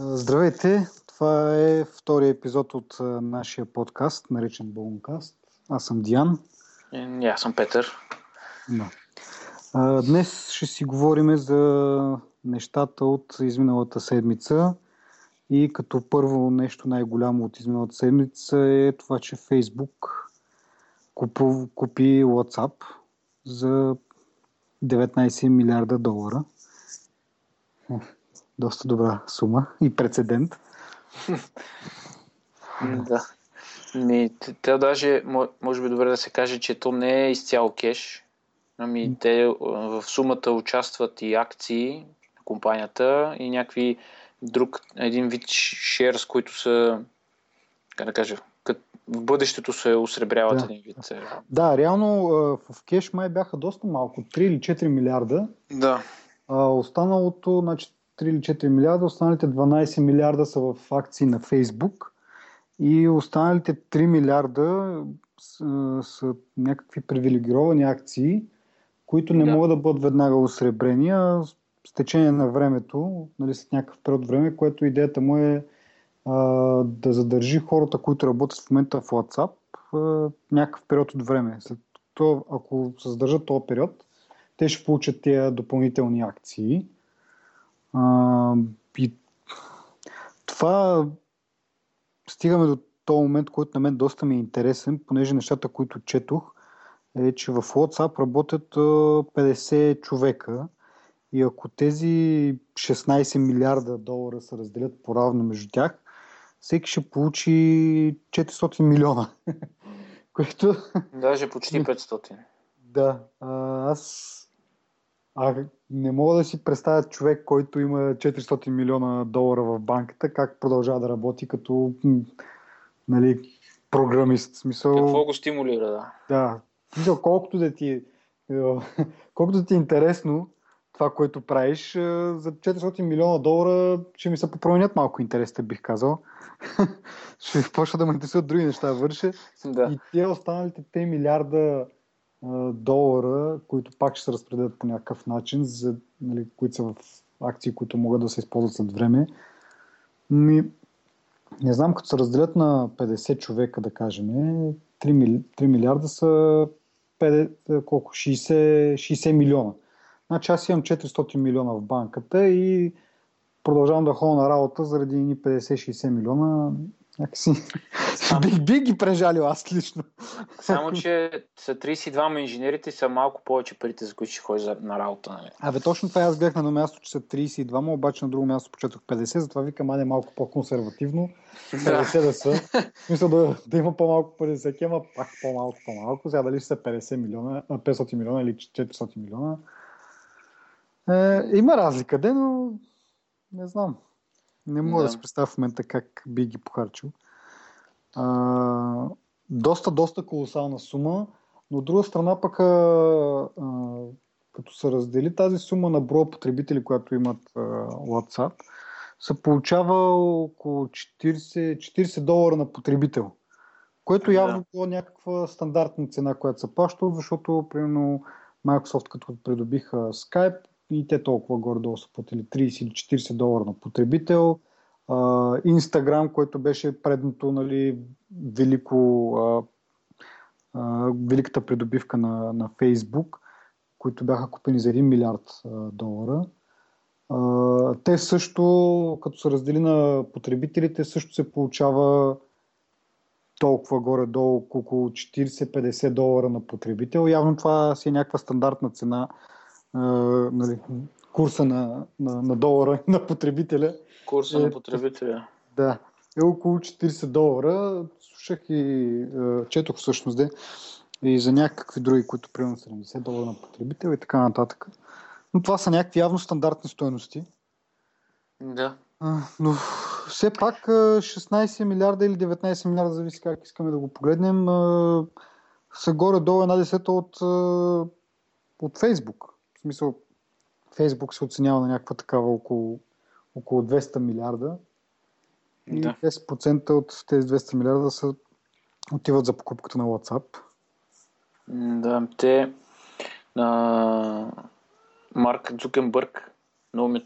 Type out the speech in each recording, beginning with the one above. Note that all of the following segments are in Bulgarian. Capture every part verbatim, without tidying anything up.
Здравейте, това е втория епизод от нашия подкаст, наречен Балункаст. Аз съм Диан. И аз съм Петър. Да. Днес ще си говорим за нещата от изминалата седмица и като първо нещо най-голямо от изминалата седмица е това, че Фейсбук купу, купи WhatsApp за деветнайсет милиарда долара. Доста добра сума и прецедент. Да. Ми, те даже, може би добре да се каже, че то не е изцяло кеш. Ами те в сумата участват и акции на компанията и някакви друг, един вид шерс, които са, как да кажа, в бъдещето се осребряват да. един вид. Да, реално в кеш май бяха доста малко, три или четири милиарда. Да. А останалото, значи, три или четири милиарда, останалите дванайсет милиарда са в акции на Фейсбук и останалите три милиарда са, са някакви привилегировани акции, които не да. могат да бъдат веднага осребрени, а с течение на времето, нали, след някакъв период време, което идеята му е а, да задържи хората, които работят в момента в WhatsApp, а, някакъв период от време. След това, ако се задържат този период, те ще получат тези допълнителни акции. А, и това стигаме до този момент, който на мен доста ми е интересен, понеже нещата, които четох, е, че в WhatsApp работят петдесет човека и ако тези шестнайсет милиарда долара се разделят поравно между тях, всеки ще получи четиристотин милиона. Което... Даже почти петстотин. Да. А, аз А не мога да си представя човек, който има четиристотин милиона долара в банката, как продължава да работи като, нали, програмист. Смисъл... Какво го стимулира, да. Да. Смисъл, колкото да ти, колкото да ти е интересно това, което правиш, за четиристотин милиона долара ще ми се попроменят малко интересите, бих казал. Ще почна да ме интересуват други неща върше. Да. И тия останалите те милиарда долара, които пак ще се разпределят по някакъв начин, за, нали, които са в акции, които могат да се използват след време. Ми, не знам, като се разделят на петдесет човека, да кажем, три милиарда са петдесет, колко? шейсет милиона. Значи аз имам четиристотин милиона в банката и продължавам да ходя на работа заради ни петдесет-шейсет милиона. Някакси бих би ги прежалил аз лично. Само, че са трийсет и двама инженерите и са малко повече парите, за които ще ходи на работа. Нали? Абе, точно това аз гледах на едно място, че са трийсет и двама, обаче на друго място почетох петдесет, затова викам, аде малко по-консервативно. петдесет да са. Мисля да, да има по-малко пари за всеки, ама пак по-малко, по-малко. Сега дали ще са петдесет милиона, петстотин милиона или четиристотин милиона. Е, има разлика, де, но не знам. Не мога да, да се представя в момента как би ги похарчил. А, доста, доста колосална сума, но от друга страна пък а, а, като се раздели тази сума на броя потребители, която имат а, WhatsApp, се получава около четирийсет долара на потребител, което явно било да. някаква стандартна цена, която се плаща, защото примерно Microsoft като придобиха Skype, и те толкова горе-долу са платили трийсет или четирийсет долара на потребител. Инстаграм, което беше предното, нали, велико, а, а, великата придобивка на, на Facebook, които бяха купени за един милиард долара. А, те също, като се раздели на потребителите, също се получава толкова горе-долу около четирийсет-петдесет долара на потребител. Явно това си е някаква стандартна цена, Uh, нали, курса на, на, на долара на потребителя. Курса е, на потребителя. Да. Е около четирийсет долара. Слушах и uh, четох всъщност де, и за някакви други, които примерно седемдесет долара на потребител и така нататък. Но това са някакви явно стандартни стойности. Да. Uh, но все пак uh, шестнайсет милиарда или деветнайсет милиарда, зависи как искаме да го погледнем, uh, са горе-долу една десета от, uh, от Facebook. В смисъл, Фейсбук се оценява на някаква такава около, около двеста милиарда и да. десет процента от тези двеста милиарда са, отиват за покупката на WhatsApp. Да, те а, Марк Цукенбърг, много ме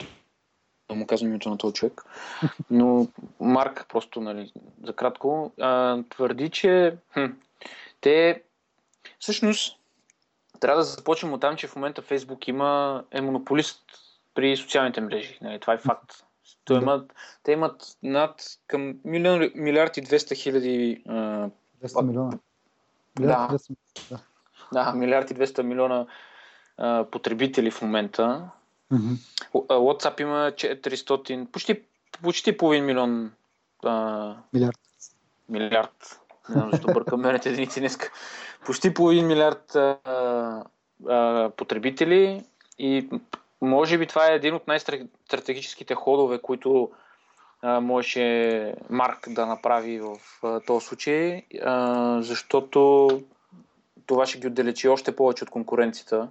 да му казвам името на този човек, но Марк просто, нали, за кратко, а, твърди, че хм, те всъщност трябва да започнем от там, че в момента Фейсбук има, е монополист при социалните мрежи. Нали, това е факт. Те имат, те имат над към милиард и двеста хиляди... двеста милиона. Да, да. Да, милиард и двеста милиона а, потребители в момента. Mm-hmm. WhatsApp има четиристотин, почти, почти половин милион... А, милиард. Милиард. Не знам защо бъркам мерите единици днеска. Почти половин милиард а, а, потребители и може би това е един от най-стратегическите ходове, които а, можеше Марк да направи в а, този случай, а, защото това ще ги отдалечи още повече от конкуренцията.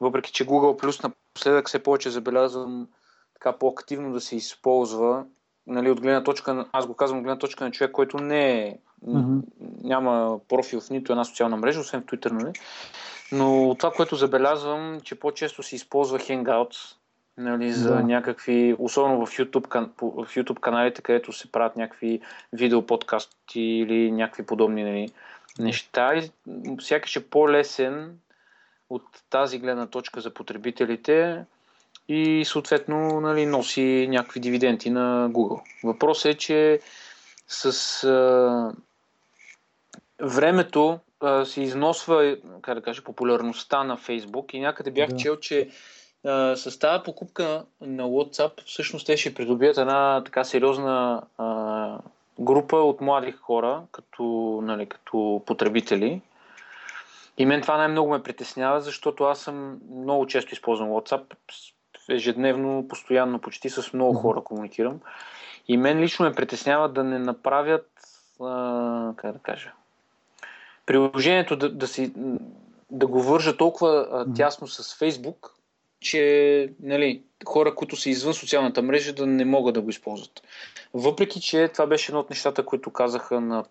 Въпреки че Google Plus напоследък все повече забелязвам така по-активно да се използва, нали, от гледна точка, аз го казвам от гледна точка на човек, който не е, mm-hmm. няма профил в нито една социална мрежа, освен в Twitter, нали? Но това, което забелязвам, че по-често се използва Hangouts, нали, за да. някакви, особено в YouTube, в YouTube каналите, където се правят някакви видеоподкасти или някакви подобни, нали, неща. И сякаш е по-лесен от тази гледна точка за потребителите и съответно, нали, носи някакви дивиденти на Google. Въпросът е, че с а, времето а, се износва, как да кажа, популярността на Facebook и някъде бях да. чел, че а, с тази покупка на WhatsApp всъщност те ще придобият една така сериозна а, група от млади хора, като, нали, като потребители. И мен това най-много ме притеснява, защото аз съм много често използвам WhatsApp, ежедневно, постоянно, почти с много хора комуникирам. И мен лично ме притеснява да не направят, а, как да кажа, приложението да, да, си, да го вържа толкова а, тясно с Facebook, че, нали, хора, които са извън социалната мрежа, да не могат да го използват. Въпреки че това беше едно от нещата, които казаха на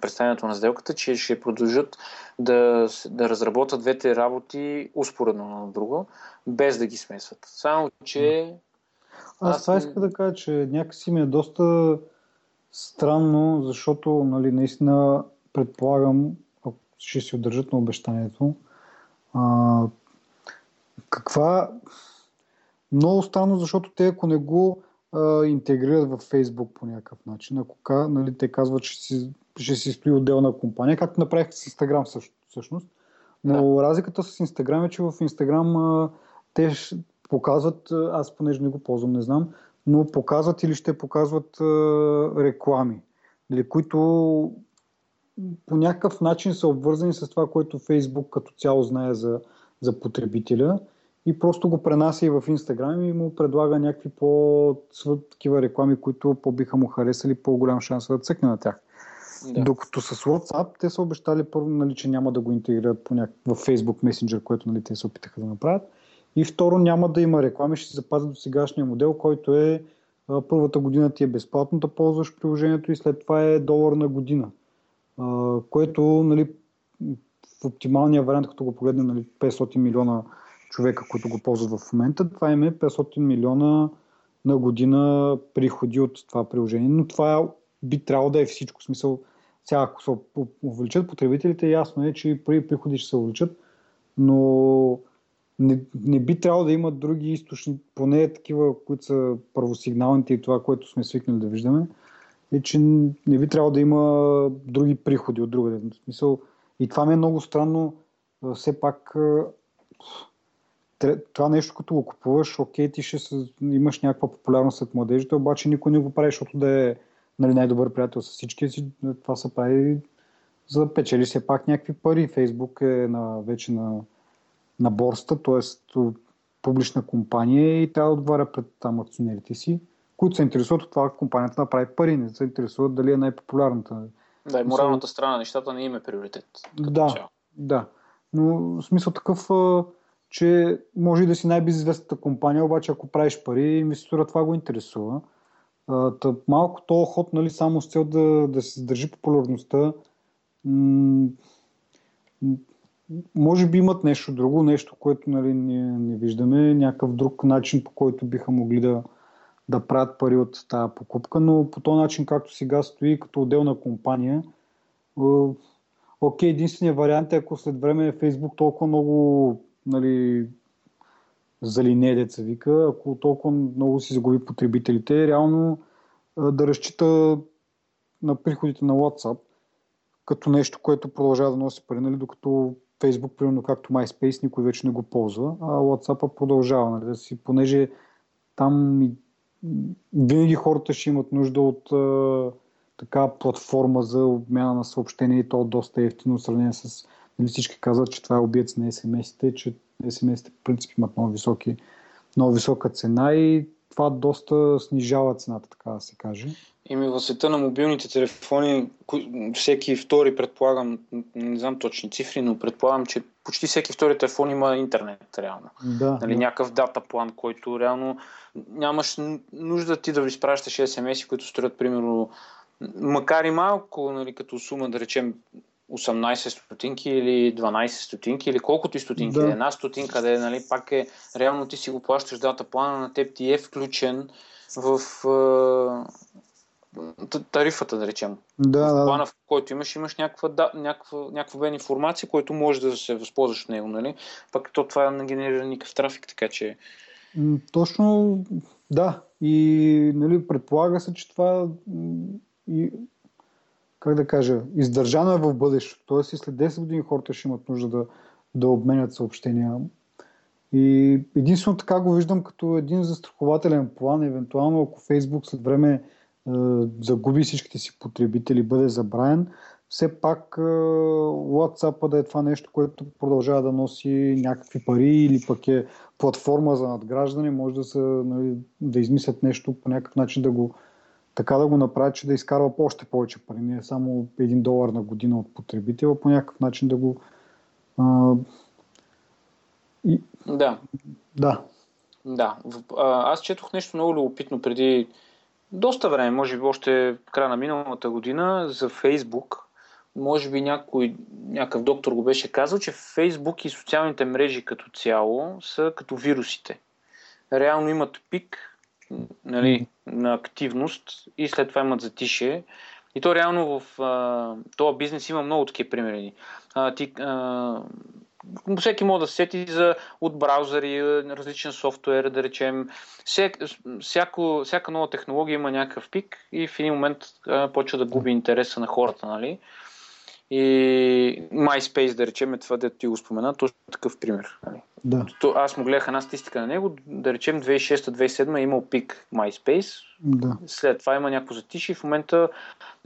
представянето на сделката, че ще продължат да, да разработят двете работи успоредно на друго, без да ги смесват. Само, че... Аз това иска да кажа, че някакси ми е доста странно, защото, нали, наистина предполагам, ще си удържат на обещанието. А, каква... Много странно, защото те, ако не го а, интегрират във Facebook по някакъв начин, ако, нали, те казват, че си, ще си стои отделна компания, както направих с Instagram също, всъщност. Но да. разликата с Instagram е, че в Instagram а, те показват, аз понеже не го ползвам, не знам, но показват или ще показват а, реклами, или, които по някакъв начин са обвързани с това, което Facebook като цяло знае за, за потребителя. И просто го пренася и в Инстаграм и му предлага някакви по-такива реклами, които по-биха му харесали, по-голям шанс да цъкне на тях. Да. Докато с WhatsApp те са обещали първо, нали, че няма да го интегрират по няк... в Facebook Messenger, което, нали, те се опитаха да направят. И второ, няма да има реклами, ще се запазят до сегашния модел, който е първата година ти е безплатно да ползваш приложението и след това е долар на година. А, което, нали, в оптималния вариант, като го погледне, нали, петстотин милиона човека, които го ползват в момента, това има петстотин милиона на година приходи от това приложение. Но това би трябвало да е всичко. В смисъл, сега ако се увеличат потребителите, ясно е, че и приходи ще се увеличат, но не, не би трябвало да имат други източни, поне такива, които са първосигналните и това, което сме свикнали да виждаме, е, че не би трябвало да има други приходи от друга. В смисъл, и това ми е много странно. Все пак това нещо, като го купуваш, окей, ти ще имаш някаква популярност сред младежите, обаче никой не го прави, защото да е, нали, най-добър приятел с всички. Това се прави за да печели все пак някакви пари. Фейсбук е на, вече на, на борста, т.е. публична компания и трябва да отговаря пред там акционерите си, които се интересуват от това компанията да прави пари, не се интересуват дали е най-популярната. Да, и моралната страна на нещата не има приоритет. Да, чао. да. Но в смисъл такъв, че може и да си най-безизвестната компания, обаче ако правиш пари, инвеститора това го интересува. Тъп, малко то ход, нали, само с цел да, да се държи популярността. М- може би имат нещо друго, нещо, което, нали, не, не виждаме, някакъв друг начин, по който биха могли да, да правят пари от тази покупка, но по този начин, както сега стои като отделна компания, окей, единственият вариант е, ако след време Facebook толкова много, нали, залине, деца вика, ако толкова много си загуби потребителите, реално да разчита на приходите на WhatsApp като нещо, което продължава да носи пари, нали, докато Facebook, примерно както MySpace, никой вече не го ползва, а WhatsApp продължава, нали, да си, понеже там и винаги хората ще имат нужда от а, така платформа за обмяна на съобщения и то доста ефтино в сравнение с, нали, всички казват, че това е убиец на ес ем ес-ите, че ес ем ес-ите в принцип имат много, високи, много висока цена и това доста снижава цената, така да се каже. Еми в света на мобилните телефони, всеки втори, предполагам, не знам точни цифри, но предполагам, че почти всеки втори телефон има интернет реално. Да, нали, да. Някакъв дата план, който реално нямаш нужда ти да ви изпращаш ес ем ес-и, които струват примерно, макар и малко, нали, като сума да речем осемнайсет стотинки или дванайсет стотинки или колкото и стотинки, да. Една стотинка да е, нали, пак е, реално ти си го плащаш дата плана, на теб ти е включен в е, тарифата, да речем. Да, в плана, в който имаш, имаш някаква, да, някаква, някаква бен информация, който може да се възползваш от него, нали? Пак то това не генерира никакъв трафик, така че... Точно, да. И, нали, предполага се, че това... И... как да кажа, издържано е в бъдещето. Тоест и след десет години хората ще имат нужда да, да обменят съобщения. И единствено така го виждам като един застрахователен план. Евентуално, ако Фейсбук след време е, загуби всичките си потребители, бъде забравен, все пак е, WhatsApp да е това нещо, което продължава да носи някакви пари или пък е платформа за надграждане. Може да, са, нали, да измислят нещо по някакъв начин да го така да го направят, че да изкарва още повече пари. Не е само един долар на година от потребителя, по някакъв начин да го... А... И... Да. Да. Да. Аз четох нещо много любопитно преди доста време, може би още в края на миналата година, за Фейсбук. Може би някой, някакъв доктор го беше казал, че Фейсбук и социалните мрежи като цяло са като вирусите. Реално имат пик, нали, на активност и след това имат затишие. И то реално в а, този бизнес има много такива примери. А, ти, а, всеки може да сети за, от браузъри, различен софтуер, да речем. Всяк, всяко, всяка нова технология има някакъв пик и в един момент а, почва да губи интереса на хората. Нали? И MySpace, да речем, е това, дето ти го спомена, точно такъв пример. Да. Аз му гледах една статистика на него, да речем две хиляди и шеста - две хиляди и седма е имал пик MySpace, да. След това има някакво затиши, в момента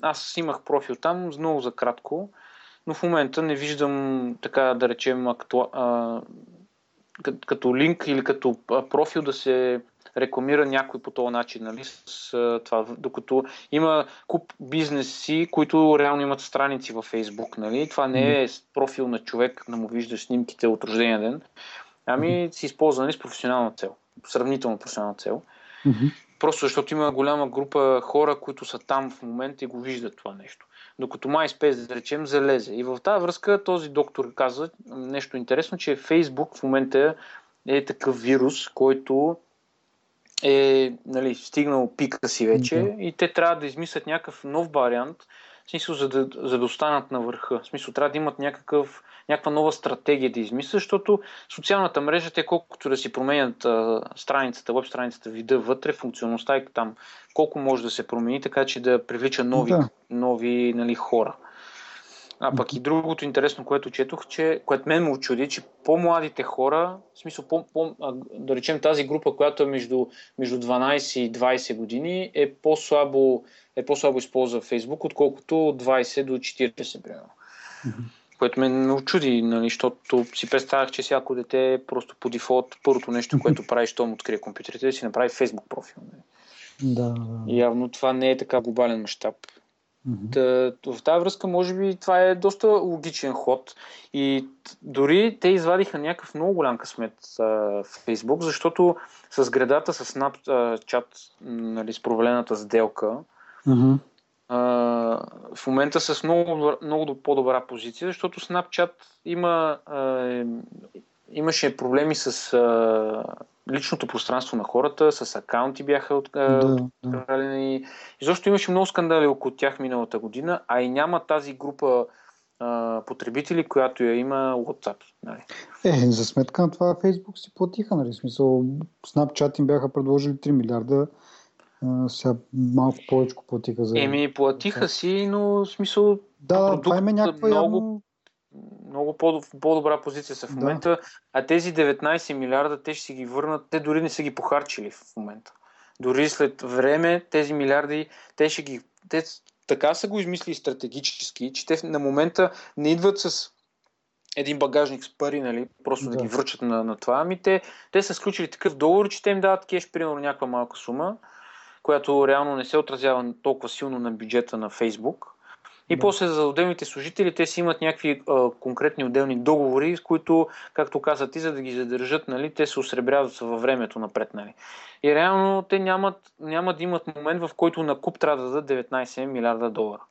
аз имах профил там, много за кратко, но в момента не виждам, така да речем, акту... а... като линк или като профил да се рекламира някой по този начин, нали, с това, докато има куп бизнеси, които реално имат страници във Фейсбук, нали, това не е профил на човек, да му виждаш снимките от рождения ден, ами си използвани с професионална цел, сравнително професионална цел, mm-hmm. просто защото има голяма група хора, които са там в момента и го виждат това нещо. Докато MySpace, да речем, залезе. И в тази връзка този доктор каза нещо интересно, че Фейсбук в момента е такъв вирус, който е, нали, стигнал пика си вече, mm-hmm. и те трябва да измислят някакъв нов вариант, в смисъл, за да, за да останат на върха. В смисъл, трябва да имат някакъв, някаква нова стратегия да измислят, защото социалната мрежа, те колкото да си променят а, страницата, веб страницата, вида вътре, функционалността и там, колко може да се промени, така че да привлича нови, да. нови нали, хора. А пък и другото интересно, което четох, че, което мен ме очуди, че по-младите хора, в смисъл, по, по, да речем тази група, която е между, между дванайсет и двайсет години, е по-слабо, е по-слабо използва Фейсбук, отколкото от двайсет до четирийсет, примерно. Mm-hmm. Което мен ме очуди, нали, защото си представях, че всяко дете просто по дефолт първото нещо, което прави, щом открие компютрите, да си направи Фейсбук профил. Да. Явно това не е така глобален мащаб. Mm-hmm. Та, в тази връзка, може би, това е доста логичен ход и дори те извадиха някакъв много голям късмет а, в Фейсбук, защото с гредата, с Snapchat, нали, с провалената сделка, mm-hmm. а, в момента са с много, много по-добра позиция, защото Snapchat има, а, имаше проблеми с а, личното пространство на хората, с акаунти бяха откралени. Да, да. И защото имаше много скандали около тях миналата година, а и няма тази група а, потребители, която я има WhatsApp. Нали. Е, за сметка на това Facebook си платиха, нали? Смисъл, Snapchat им бяха предложили три милиарда, а, сега малко повече платиха за... Еми, платиха си, но в смисъл... Да, това има някаква много... явно... много по-добра позиция са в момента, да. А тези деветнайсет милиарда те ще си ги върнат, те дори не са ги похарчили в момента. Дори след време тези милиарди, те ще ги, те така са го измислили стратегически, че те на момента не идват с един багажник с пари, нали, просто да, да ги връчат на, на това, ами те, те са сключили такъв договор, че те им дават кеш, примерно някаква малка сума, която реално не се отразява толкова силно на бюджета на Facebook. И да. После за отделните служители, те си имат някакви а, конкретни отделни договори, с които, както каза ти, за да ги задържат, нали, те се осребряват във времето напред. Нали. И реално те нямат, нямат да имат момент, в който на куп трябва да дадат деветнайсет милиарда долара.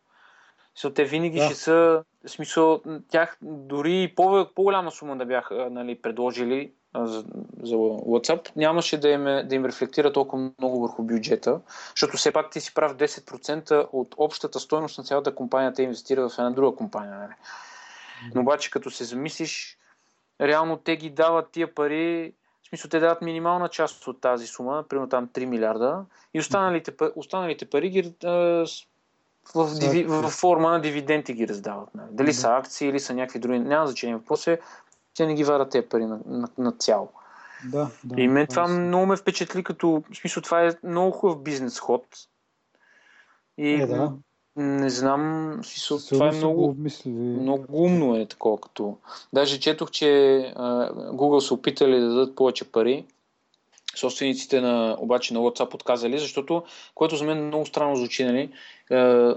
So, те винаги да. ще са, в смисъл, тях дори по-голяма сума да бяха, нали, предложили за, за WhatsApp, нямаше да им, да им рефлектира толкова много върху бюджета, защото все пак ти си прав, десет процента от общата стойност на цялата компания те инвестира в една друга компания. Нали. Но обаче като се замислиш, реално те ги дават тия пари, в смисъл те дават минимална част от тази сума, примерно там три милиарда, и останалите, останалите пари ги а, в, диви, в форма на дивиденти ги раздават. Нали. Дали са акции или са някакви други, няма значение. Въпрос е, те не ги варят те пари на, на, на цяло. Да, да, и мен това да. много ме впечатли, като в смисъл това е много хубав бизнес ход. И е, да. не знам, в смисъл, това е много, много умно е такова като. Даже четох, че а, Google са опитали да дадат повече пари. Собствениците на, обаче на WhatsApp отказали, защото, което за мен много странно звучи, нали, е,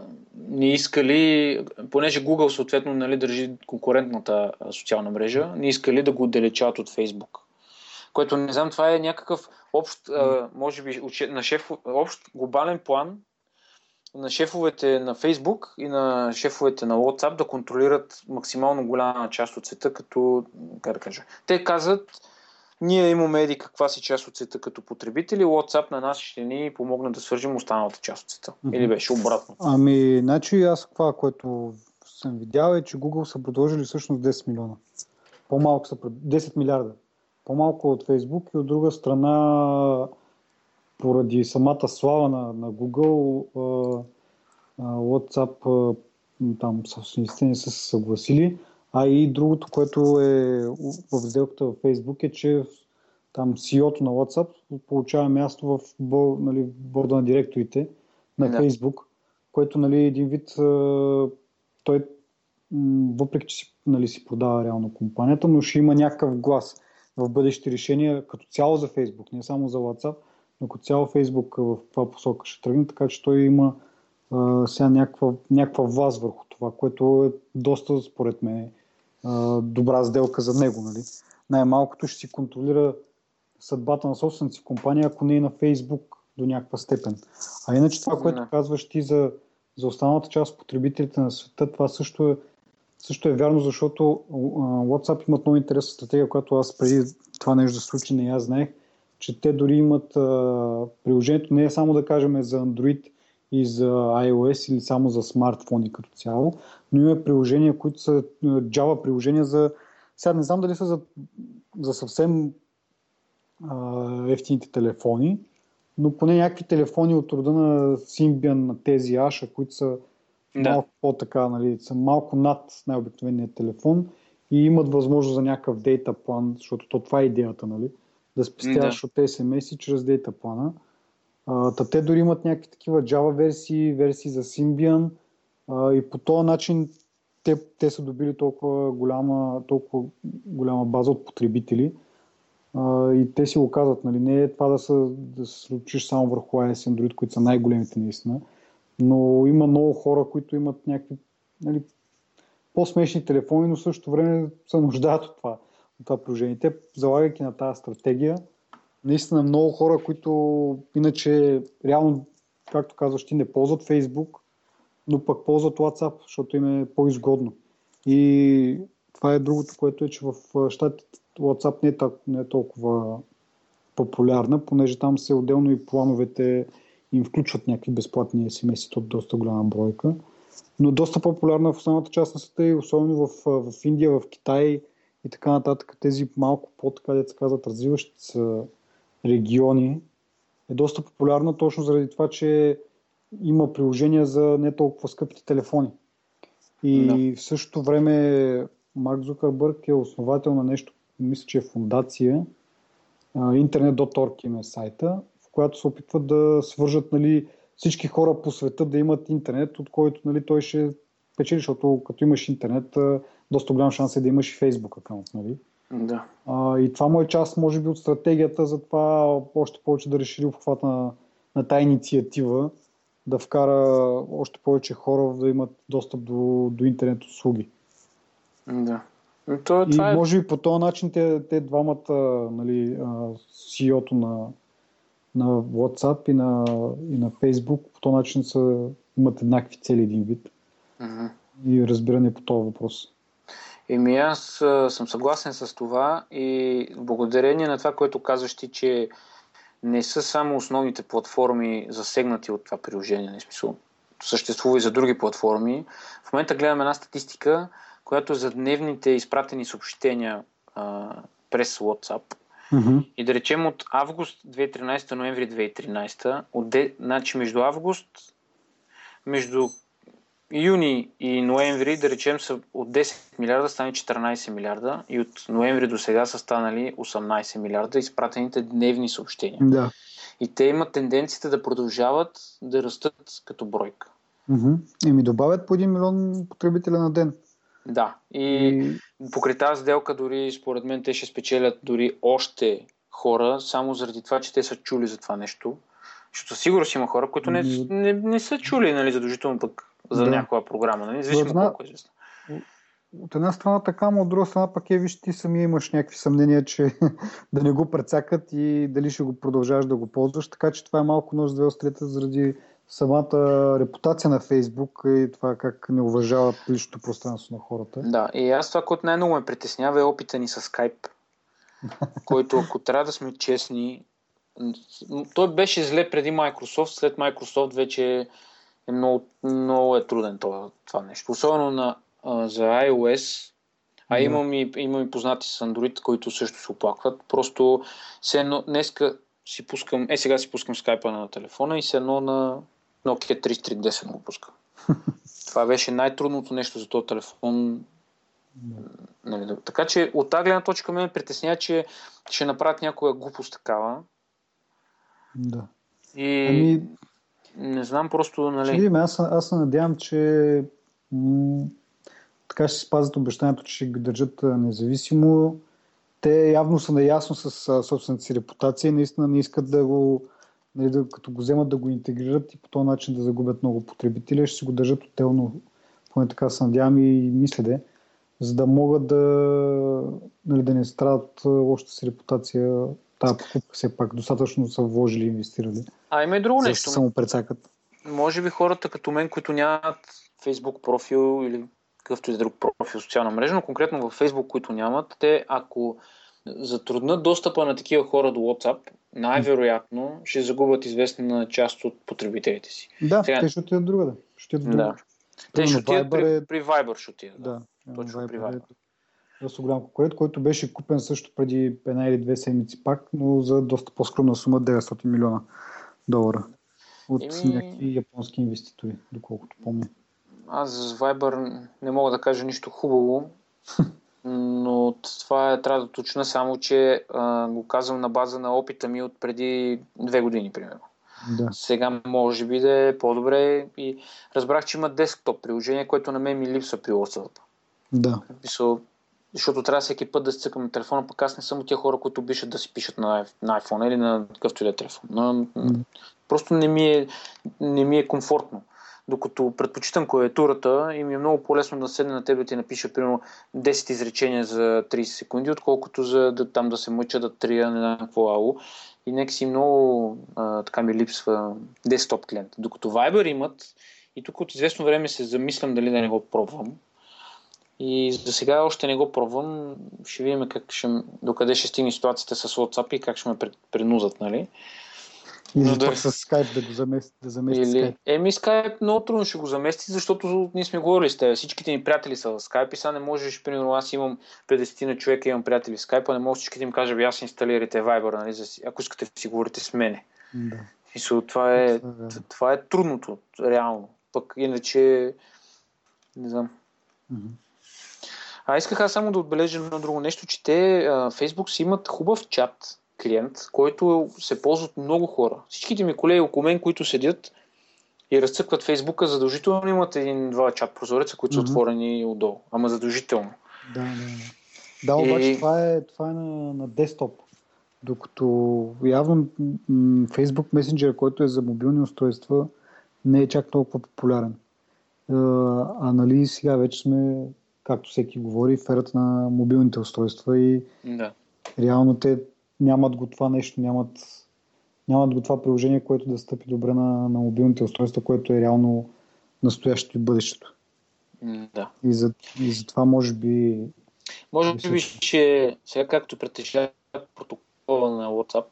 не искали, понеже Google съответно, нали, държи конкурентната социална мрежа, не искали да го отдалечават от Facebook. Което не знам, това е някакъв общ, е, може би, на шеф, общ глобален план на шефовете на Facebook и на шефовете на WhatsApp да контролират максимално голяма част от света, като, как да кажа, те казват, ние имаме еди каква си част от света като потребители, WhatsApp на нас ще ни помогне да свържим останалата част от света. Mm-hmm. Или беше обратно? Ами, значи аз това, което съм видял е, че Google са предложили всъщност десет милиона. По-малко са, десет милиарда. По-малко от Facebook и от друга страна, поради самата слава на, на Google, WhatsApp там собствениците не са се съгласили. А и другото, което е в сделката във Facebook е, че там си и о-то на WhatsApp получава място в бор, нали, борда на директорите на да. Facebook, което, нали, един вид той, въпреки че си, нали, си продава реално компанията, но ще има някакъв глас в бъдещи решения като цяло за Facebook, не само за WhatsApp, но като цяло Facebook в това посока ще тръгне, така че той има а, сега някаква, някаква власт върху това, което е доста, според мен, добра сделка за него, нали? Най-малкото ще си контролира съдбата на собствената си компания, ако не и на Фейсбук до някаква степен. А иначе това, което не. казваш ти за, за останалата част от потребителите на света, това също е, също е вярно, защото WhatsApp имат много интересна стратегия, която аз преди това нещо да случи не я знаех, че те дори имат а, приложението, не е само да кажем за Android и за iOS или само за смартфони като цяло, но има приложения, които са Java приложения за... Сега не знам дали са за, за съвсем а, ефтините телефони, но поне някакви телефони от рода на Symbian, на тези Asha, които са да. малко по-така, нали, са малко над най-обикновения телефон и имат възможност за някакъв дейта план, защото то това е идеята, нали, да спестяваш да. от ес ем ес и чрез дейта плана. Та те дори имат някакви такива Java версии, версии за Symbian а, и по този начин те, те са добили толкова голяма, толкова голяма база от потребители а, и те си го казват, нали, не е това да се да случиш само върху iOS и Android, които са най-големите наистина, но има много хора, които имат някакви, нали, по-смешни телефони, но в същото време се нуждаят от това, от това положение. Те, залагайки на тази стратегия, наистина много хора, които иначе реално, както казваш, ти не ползват Facebook, но пък ползват WhatsApp, защото им е по-изгодно. И това е другото, което е, че в щатите WhatsApp не е, так, не е толкова популярна, понеже там се отделно и плановете им включват някакви безплатни ес ем ес-и от доста голяма бройка. Но доста популярна в останалата част на света и особено в, в Индия, в Китай и така нататък. Тези малко по-така, деца казват, развиващи са региони е доста популярна точно заради това, че има приложения за не толкова скъпите телефони. И да. В същото време Марк Зукърбърг е основател на нещо, мисля, че е фундация, интернет точка орг им е сайта, в която се опитват да свържат, нали, всички хора по света да имат интернет, от който, нали, той ще печели, защото като имаш интернет, доста голям шанс е да имаш и Facebook акаунт. Нали? Да. А, и това му е част, може би, от стратегията, за това още повече да разшири обхвата на, на тая инициатива, да вкара още повече хора да имат достъп до, до интернет услуги. Да. То, и е... може би по този начин те, те двамата, нали, си и о-то на, на WhatsApp и на, и на Facebook, по този начин са, имат еднакви цели, един вид. Uh-huh. И разбиране по този въпрос. Еми аз съм съгласен с това и благодарение на това, което казваш ти, че не са само основните платформи засегнати от това приложение, на смисъл. Съществува и за други платформи. В момента гледам една статистика, която за дневните изпратени съобщения а, през WhatsApp. Mm-hmm. И да речем от август две хиляди и тринадесета до ноември две хиляди и тринадесета, от де, значи между август, между юни и ноември, да речем, са от десет милиарда стане четиринадесет милиарда и от ноември до сега са станали осемнадесет милиарда изпратените дневни съобщения. Да. И те имат тенденцията да продължават да растат като бройка. Mm-hmm. И ми добавят по един милион потребителя на ден. Да, и, и покрай тази сделка дори според мен те ще спечелят дори още хора, само заради това, че те са чули за това нещо. Защото сигурно си има хора, които не, не, не са чули, нали, задължително пък за да. някаква програма, нали, зависимо една... колко е известна. От една страна така, но от друга страна пък е, виж, ти самия имаш някакви съмнения, че да не го прецакат и дали ще го продължаваш да го ползваш, така че това е малко нож с две острията заради самата репутация на Фейсбук и това как не уважават личното пространство на хората. Да, и аз това, което най-много ме притеснява е опита ни с Skype, който, ако трябва да сме честни, той беше зле преди Microsoft, след Microsoft вече е много, много е труден това, това нещо. Особено на, за iOS, а имам и, имам и познати с Android, които също се оплакват. Просто се, но, днеска си пускам, е сега си пускам Skype на телефона и се едно на Nokia три хиляди триста и десет го пуска. Това беше най-трудното нещо за този телефон. Нали, така че от тази гледна точка ме притесня, че ще направят някоя глупост такава. Да. И ами... не знам просто... Нали... Ще видим, аз, аз се надявам, че м- така ще се спазят обещанието, че ще ги държат независимо. Те явно са наясно с собствената си репутация и наистина не искат да го, да, като го вземат, да го интегрират и по този начин да загубят много потребители. Ще си го държат отделно, поне така се надявам и мисля де, за да могат да, нали, да не страдат лошата си репутация. Тая покупка все пак достатъчно са вложили и инвестирали. А има и друго нещо. Само прецакат. Може би хората като мен, които нямат Facebook профил или какъвто и друг профил социална мрежа, но конкретно във Facebook, които нямат, те ако затруднат достъпа на такива хора до WhatsApp, най-вероятно ще загубят известна част от потребителите си. Да, сега... те ще отидат друга, да. Ще отидат друга. Да. Те ще отидат при, е... при Viber, ще отидат. Да, да. Точно Viber при Viber. Доста голям конкурент, който беше купен също преди една или две седмици пак, но за доста по-скромна сума деветстотин милиона долара от и... някакви японски инвеститори, доколкото помня. Аз за Viber не мога да кажа нищо хубаво, но това е, трябва да точна само, че а, го казвам на база на опита ми от преди две години, примерно. Да. Сега може би да е по-добре и разбрах, че има десктоп приложение, което на мен ми липсва при WhatsApp. Да. Писал, защото трябва всеки път да се цъкам на телефона, пък аз не съм от тия хора, които обичат да си пишат на, на iPhone или на какъвто и да е телефон. Но, да. Просто не ми е, не ми е комфортно. Докато предпочитам клавиатурата и ми е много по-лесно да седне на теб да ти напиша примерно десет изречения за тридесет секунди, отколкото за да, там да се мъча, да трия, не знам какво ало. И нека си много а, така ми липсва десктоп клиент. Докато Viber имат и тук от известно време се замислям дали да не го пробвам. И за сега още не го пробвам. Ще видим как ще, докъде ще стигне ситуацията с WhatsApp и как ще ме принудат, нали? Или но да... с Skype да го замести, да замести Или... Skype. Еми Skype много трудно ще го замести, защото ние сме говорили с теб. Всичките ни приятели са в Skype и сега не можеш, примерно аз имам петдесет на човека, имам приятели в Skype, а не мога всички да им кажа, бе, аз инсталирайте Viber, нали, за... ако искате да си говорите с мене. Да. И со, това, е, това е трудното, реално. Пък иначе, не знам. Mm-hmm. А исках само да отбележа на друго нещо, че те а, Facebook си имат хубав чат клиент, който се ползват много хора. Всичките ми колеги около мен, които седят и разцъкват Фейсбука, задължително имат един-два чат прозореца, които mm-hmm. са отворени отдолу. Ама задължително. Да, да, да. Да, обаче и... това е, това е на, на десктоп. Докато явно м- м- Facebook Messenger, който е за мобилни устройства, не е чак толкова популярен. А, а нали сега вече сме, както всеки говори, ферът на мобилните устройства и да. Реално те нямат го това нещо, нямат, нямат го това приложение, което да стъпи добре на, на мобилните устройства, което е реално настоящето и бъдещето. Да. И, за, и за това може би... Може би, че сега както претежават протокола на WhatsApp,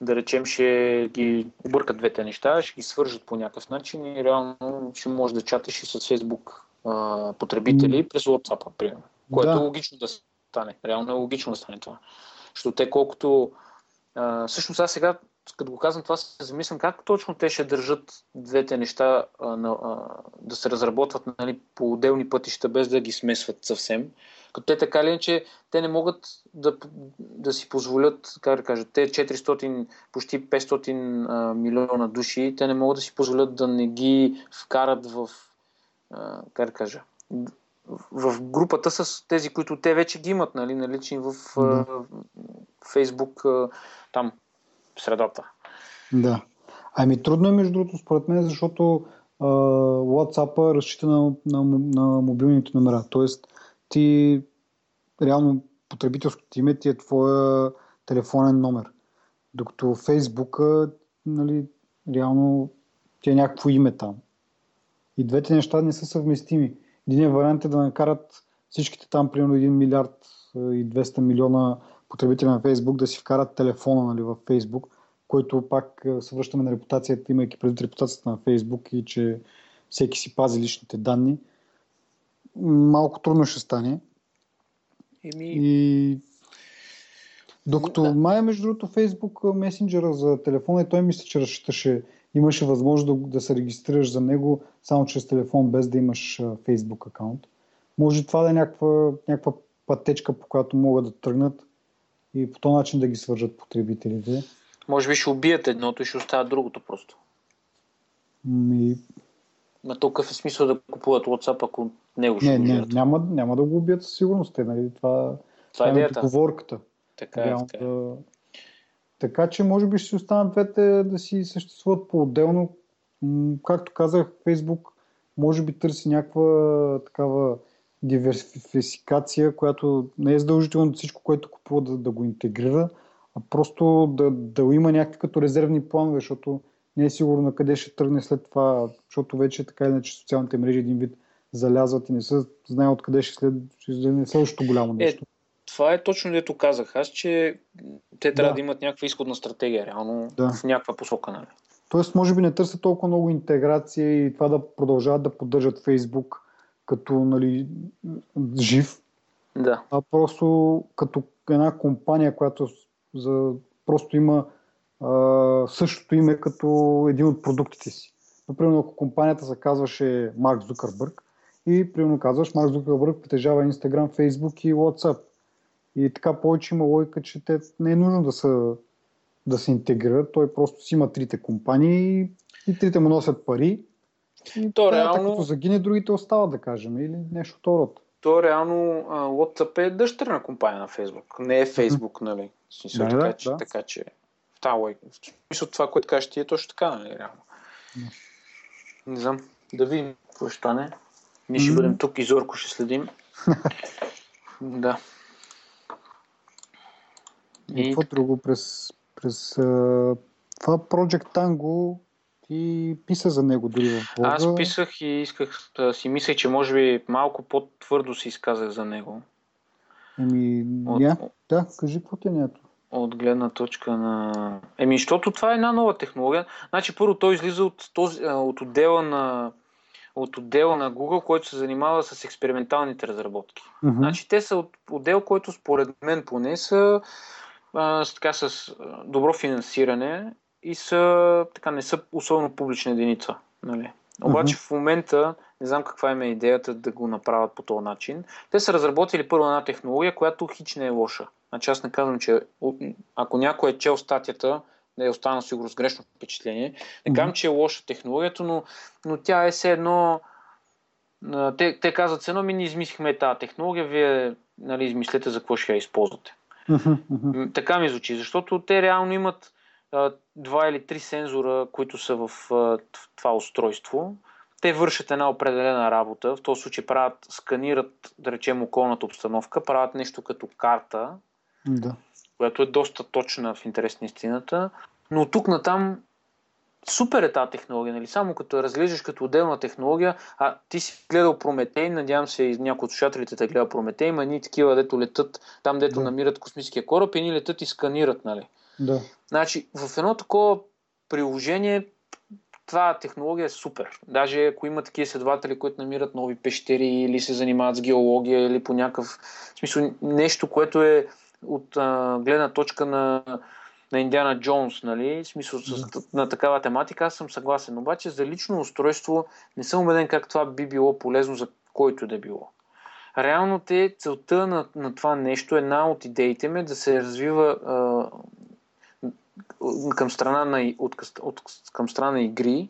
да речем, ще ги объркат двете неща, ще ги свържат по някакъв начин и реално ще може да чаташ и с Facebook а, потребители през WhatsApp, примерно. Което да. Е логично да стане. Реално е логично да стане това. Защото те колкото... А, всъщност аз сега, като го казвам това, се замислям как точно те ще държат двете неща а, на, а, да се разработват, нали, по отделни пътища, без да ги смесват съвсем. Като те така ли, че те не могат да, да си позволят, как да кажа, те четиристотин, почти петстотин а, милиона души, те не могат да си позволят да не ги вкарат в, а, как да кажа, в групата с тези, които те вече ги имат, нали, налични в да. Фейсбук, там, средата. Да. Ами трудно е, между другото, според мен, защото а, WhatsApp разчита на, на, на мобилните номера. Тоест, ти реално потребителското име ти е твоя телефонен номер. Докато Фейсбука, нали, реално ти е някакво име там. И двете неща не са съвместими. Единият вариант е да накарат всичките там, примерно един милиард и двеста милиона потребители на Фейсбук да си вкарат телефона, нали, в Фейсбук, който пак се връщаме на репутацията, имайки предвид репутацията на Фейсбук и че всеки си пази личните данни. Малко трудно ще стане. Еми... И... Докато да. Май, между другото, Фейсбук месенджера за телефона и той мисля, че разчиташе, имаше възможност да, да се регистрираш за него само чрез телефон, без да имаш Фейсбук акаунт. Може това да е някаква, някаква пътечка, по която могат да тръгнат и по този начин да ги свържат потребителите. Може би ще убият едното и ще оставят другото просто. Ми... На толкова е смисъл да купуват WhatsApp, ако него ще не, го жертват. Няма, няма да го убият със сигурност. Те, нали? Това, това е договорката. Така, е, така. Да... така че може би ще си останат двете да си съществуват по-отделно. Както казах, Фейсбук може би търси някаква такава диверсификация, която не е задължително всичко, което купува, да, да го интегрира, а просто да, да има някакви като резервни планове, защото не е сигурно къде ще тръгне след това, защото вече така иначе социалните мрежи един вид залязват и не се знае откъде ще след, ще след следващото голямо нещо. Е, това е точно дето казах аз, че те трябва да, да имат някаква изходна стратегия, реално да. В някаква посока, нали. Тоест, може би не търсят толкова много интеграция и това да продължават да поддържат Фейсбук като, нали, жив, да. А просто като една компания, която за, просто има Uh, същото име като един от продуктите си. Например, ако компанията се казваше Марк Зукърбърг и примерно казваш, Марк Зукърбърг притежава Инстаграм, Фейсбук и WhatsApp. И така повече има логика, че те не е нужно да се, да се интегрират. Той просто си има трите компании и трите му носят пари. И то реално... като загине, другите остават, да кажем, или нещо второто. То реално uh, WhatsApp е дъщерна компания на Фейсбук. Не е Фейсбук, нали? Да, така, да, че, да. Така че... В смисъл това, което кажеш ти е точно така, нали, реално. Не, не знам, да видим какво ще стане. Ние ще бъдем тук и зорко ще следим. Да. И какво друго през, през това Project Tango Ти писа за него дори в блога. Аз писах и исках да си мисля, че може би малко по-твърдо се изказах за него. Еми, ня, от... да, кажи какво те нято. От гледна точка на... Еми, защото това е една нова технология. Значи, първо той излиза от, този, от, отдела, на, от отдела на Google, който се занимава с експерименталните разработки. Uh-huh. Значи, те са от отдел, който според мен поне са а, с, така, с добро финансиране и са, така, не са особено публична единица. Нали? Обаче uh-huh. в момента, не знам каква им е идеята да го направят по този начин, те са разработили първо една технология, която хич не е лоша. Значи аз не казвам, че ако някой е чел статията, да е останал сигурно с грешно впечатление, не казвам, че е лоша технологията, но, но тя е все едно... Те, те казват все едно, ми не измислихме тази технология, вие нали, измислете за какво ще я използвате. Uh-huh, uh-huh. Така ми звучи, защото те реално имат два или три сензора, които са в, в това устройство. Те вършат една определена работа, в този случай правят, сканират, да речем, околната обстановка, правят нещо като карта, да. Която е доста точна в интерес на истината, но от тук натам супер е тази технология, нали? Само като я разглеждаш като отделна технология, а ти си гледал Прометей, надявам се и някои от слушателите те гледа Прометей, има едни такива, дето летат, там дето да. Намират космическия кораб и ни летат и сканират, нали? Да. Значи, в едно такова приложение това технология е супер. Даже ако има такива изследователи, които намират нови пещери или се занимават с геология или по някакъв смисъл нещо, което е от а, гледна точка на, на Индиана Джонс, нали? В смисъл с, на такава тематика, аз съм съгласен. Обаче за лично устройство не съм убеден как това би било полезно за който да било. Реално те, целта на, на това нещо, една от идеите ми е да се развива а, към страна на, от, от, към страна на игри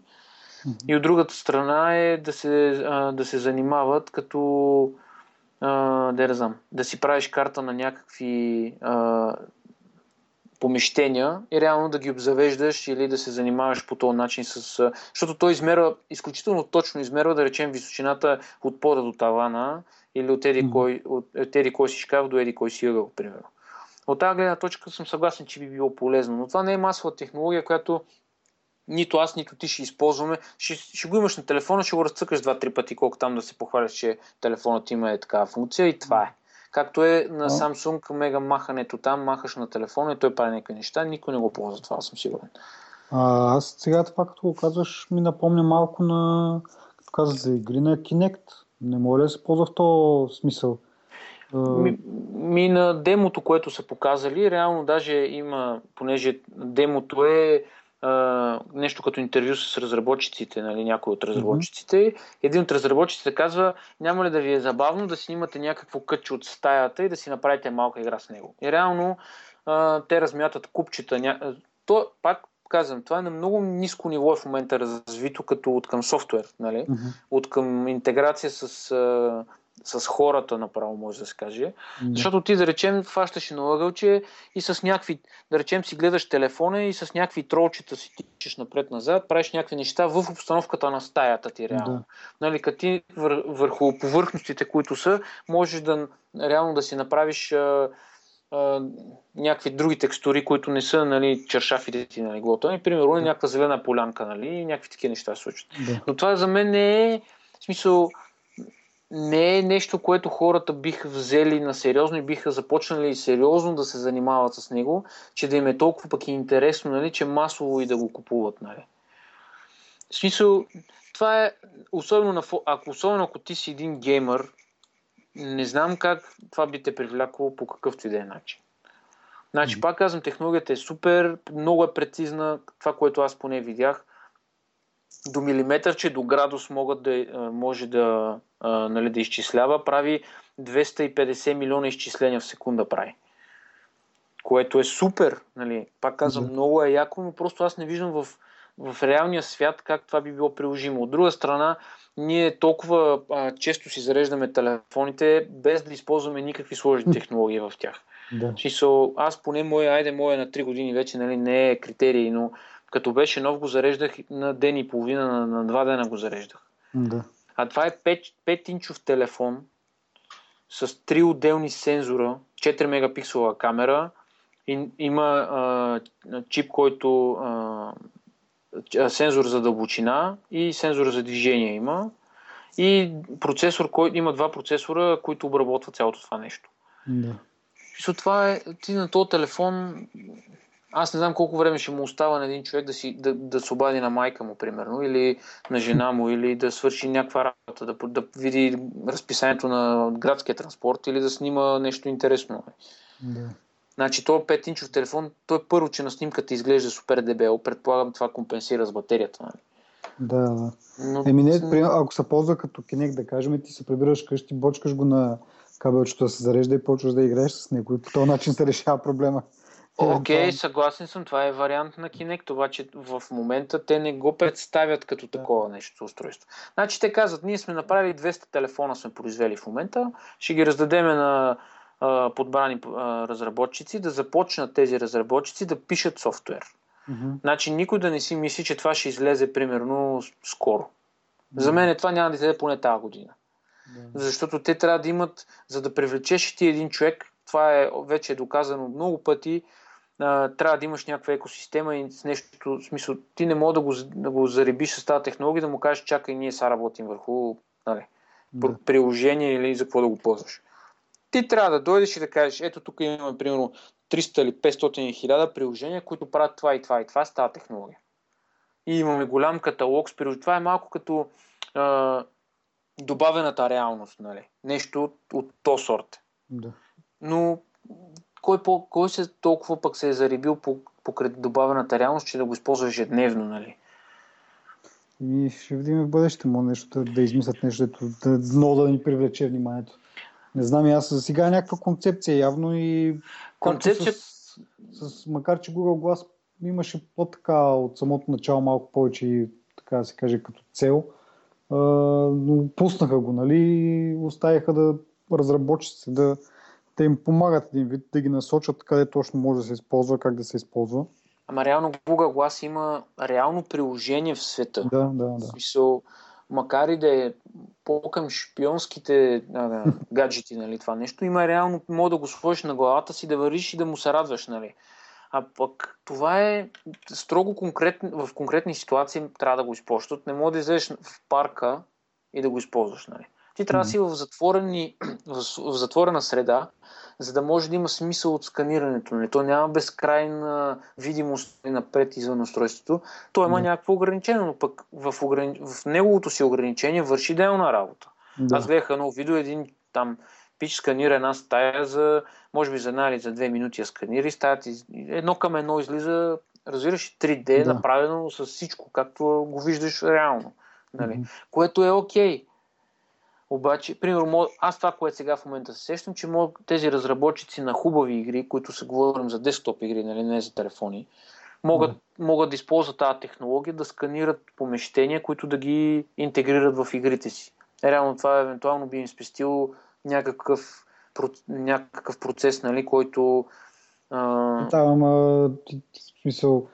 mm-hmm. и от другата страна е да се, а, да се занимават като а, да я знам, да си правиш карта на някакви а, помещения и реално да ги обзавеждаш или да се занимаваш по този начин с... А, защото той измерва, изключително точно измерва, да речем, височината от пода до тавана или от еди mm-hmm. кой си шкаф до еди кой си ъгъл, примерно. От тази гледна точка съм съгласен, че би било полезно, но това не е масова технология, която нито аз, нито ти ще използваме. Ще, ще го имаш на телефона, ще го разцъкаш два-три пъти, колко там да се похваляш, че телефонът има е такава функция и това е. Както е на Samsung, мега махането там, махаш на телефона и той прави някакви неща, никой не го ползва, това съм сигурен. А, аз сега това, като го казваш, ми напомня малко на, като казах за игри на Kinect. Не мога ли да се ползва в този смисъл? Ми, ми на демото, което са показали, реално даже има, понеже демото е а, нещо като интервю с разработчиците, нали, някой от разработчиците. Mm-hmm. Един от разработчиците казва, няма ли да ви е забавно да снимате някакво кътче от стаята и да си направите малка игра с него. И реално а, те размятат купчета. Ня... То, пак казвам, това е на много ниско ниво в момента развито, като от към софтуер, нали? Mm-hmm. От към интеграция с... А, с хората направо, може да се каже. Mm-hmm. Защото ти, да речем, фащаш на ъгълче и с някакви, да речем, си гледаш телефона и с някакви тролчета си тичаш напред-назад, правиш някакви неща в обстановката на стаята ти реално. Mm-hmm. Нали, като ти вър- върху повърхностите, които са, можеш да реално да си направиш а, а, някакви други текстури, които не са, нали, чершафите ти на леглото. Например, mm-hmm. някаква зелена полянка, нали, и някакви такива неща се случват. Mm-hmm. Но това за мен не е, в смисъл, не е нещо, което хората биха взели на сериозно и биха започнали сериозно да се занимават с него, че да им е толкова пък и интересно, нали, че масово и да го купуват. Нали. В смисъл, това е, особено, на, ако, особено ако ти си един геймър, не знам как това би те привлякло по какъвто и да е начин. Значи, пак казвам, технологията е супер, много е прецизна, това, което аз поне видях, до милиметър, че до градус могат да, може да, а, нали, да изчислява, прави двеста и петдесет милиона изчисления в секунда прави. Което е супер, нали, пак казвам, mm-hmm. много е яко, но просто аз не виждам в, в реалния свят как това би било приложимо. От друга страна, ние толкова а, често си зареждаме телефоните, без да използваме никакви сложни технологии в тях. Yeah. So, аз поне моя, айде моя на три години вече, нали, не е критерий, но като беше нов го зареждах на ден и половина, на, на два дена го зареждах. Да. А това е пет инчов телефон с три отделни сензора, четири мегапиксела камера, и, има а, чип, който а, сензор за дълбочина и сензор за движение има. И процесор, кой, има два процесора, които обработват цялото това нещо. Да. И това е, ти на този телефон, аз не знам колко време ще му остава на един човек да, си, да, да се обади на майка му, примерно, или на жена му, или да свърши някаква работа, да, да види разписанието на градския транспорт, или да снима нещо интересно. Да. Значи този пет инчов телефон, той първо, че на снимката изглежда супер дебело, предполагам това компенсира с батерията. Нали? Да, да. Но... Еми не, ако се ползва като Kinect, да кажем, ти се прибираш къщи, бочкаш го на кабелчето да се зарежда и почваш да играеш с него и по този начин се решава проблема. Окей, okay, съгласен съм, това е вариант на Kinect, обаче в момента те не го представят като такова нещо устройство. Значи те казват, ние сме направили двеста телефона, сме произвели в момента, ще ги раздадеме на а, подбрани а, разработчици, да започнат тези разработчици да пишат софтуер. Mm-hmm. Значи никой да не си мисли, че това ще излезе примерно скоро. Mm-hmm. За мен това няма да излезе поне тази година. Yeah. Защото те трябва да имат, за да привлечеш ти един човек, това е вече е доказано много пъти, а, трябва да имаш някаква екосистема и с нещо, в смисъл, ти не мога да го, да го заребиш с тази технология, да му кажеш, чакай, ние сега работим върху нали, yeah. приложение или за какво да го ползваш. Ти трябва да дойдеш и да кажеш, ето тук имаме примерно триста или петстотин или хиляда приложения, които правят това и това и това с тази технология. И имаме голям каталог с приложения. Това е малко като а, добавената реалност, нали? Нещо от, от то сорт. Да. Но кой, по, кой се толкова пък се е зарибил покрай по добавената реалност, че да го използва ежедневно, нали? И ще видим в бъдеще, може нещо да измислят нещо, да, много да ни привлече вниманието. Не знам, и аз за сега някаква концепция явно и концепция... С, с, макар че Google Glass имаше по-така от самото начало малко повече и така да се каже като цел, а, но пуснаха го, нали, оставяха да разработчиците да, да им помагат един вид, да ги насочат къде точно може да се използва, как да се използва. Ама реално Google Glass има реално приложение в света. Да, да, да. В смисъл... Макар и да е по-към шпионските а, да, гаджети, нали, това нещо, има реално, може да го сложиш на главата си, да вървиш и да му се радваш. Нали. А пък това е строго конкретно, в конкретни ситуации трябва да го използваш. Не може да излезеш в парка и да го използваш. Нали. Ти трябва да си в, затворени, в затворена среда, за да може да има смисъл от сканирането. Нали. То няма безкрайна видимост напред извън устройството. То има mm. някакво ограничено, но пък в, ограни... в неговото си ограничение върши делна работа. Да. Аз гледах едно видео, един там пич сканира една стая за, може би за една или за две минути я сканира и стаята едно към едно излиза, разбираш, три Д, да. Направено с всичко, както го виждаш реално. Нали. Mm. Което е окей. Okay. Обаче, примерно, аз това, което сега в момента се сещам, че мога тези разработчици на хубави игри, които се говорим за десктоп игри, нали, не за телефони, могат, да. могат да използват тази технология, да сканират помещения, които да ги интегрират в игрите си. Реално това евентуално би им спестило някакъв, някакъв процес, нали, който... А... Да, ама, в смисъл,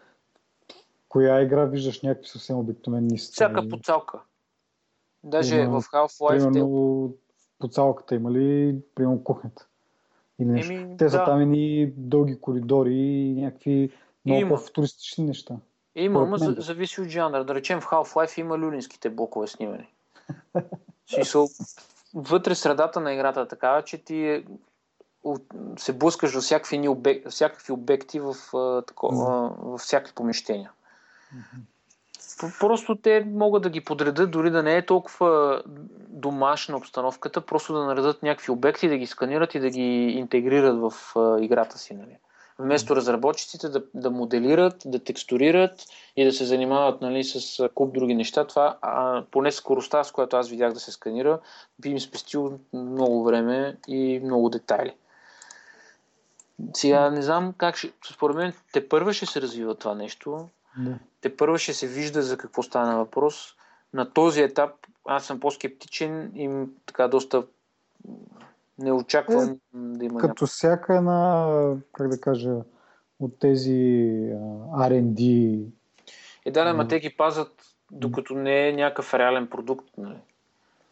коя игра виждаш някакви съвсем обикновени сцени? Всяка подцалка. Даже има, в Half-Life... Примерно по цялката има ли, примерно кухнята или нещо. Еми, те са да. Там едни дълги коридори и някакви много по-футуристични неща. Има, ама за, зависи от жанра. Да речем в Half-Life има люлинските блокове снимани. Вътре средата на играта е такава, че ти се блъскаш до всякакви обекти, всякакви обекти в, такова, във всякакви помещения. Просто те могат да ги подредат, дори да не е толкова домашна обстановката, просто да наредат някакви обекти, да ги сканират и да ги интегрират в а, играта си. Нали. Вместо разработчиците да, да моделират, да текстурират и да се занимават, нали, с куп други неща, това а, поне скоростта, с която аз видях да се сканира, би им спестил много време и много детайли. Сега не знам как ще... Според мен те първа ще се развива това нещо. Да. Те първо ще се вижда за какво стана въпрос. На този етап аз съм по-скептичен и така доста не очаквам е, да има. Като всяка една, как да кажа, от тези Ар енд Ди. Е, да, ама те ги пазят, докато не е някакъв реален продукт. Нали?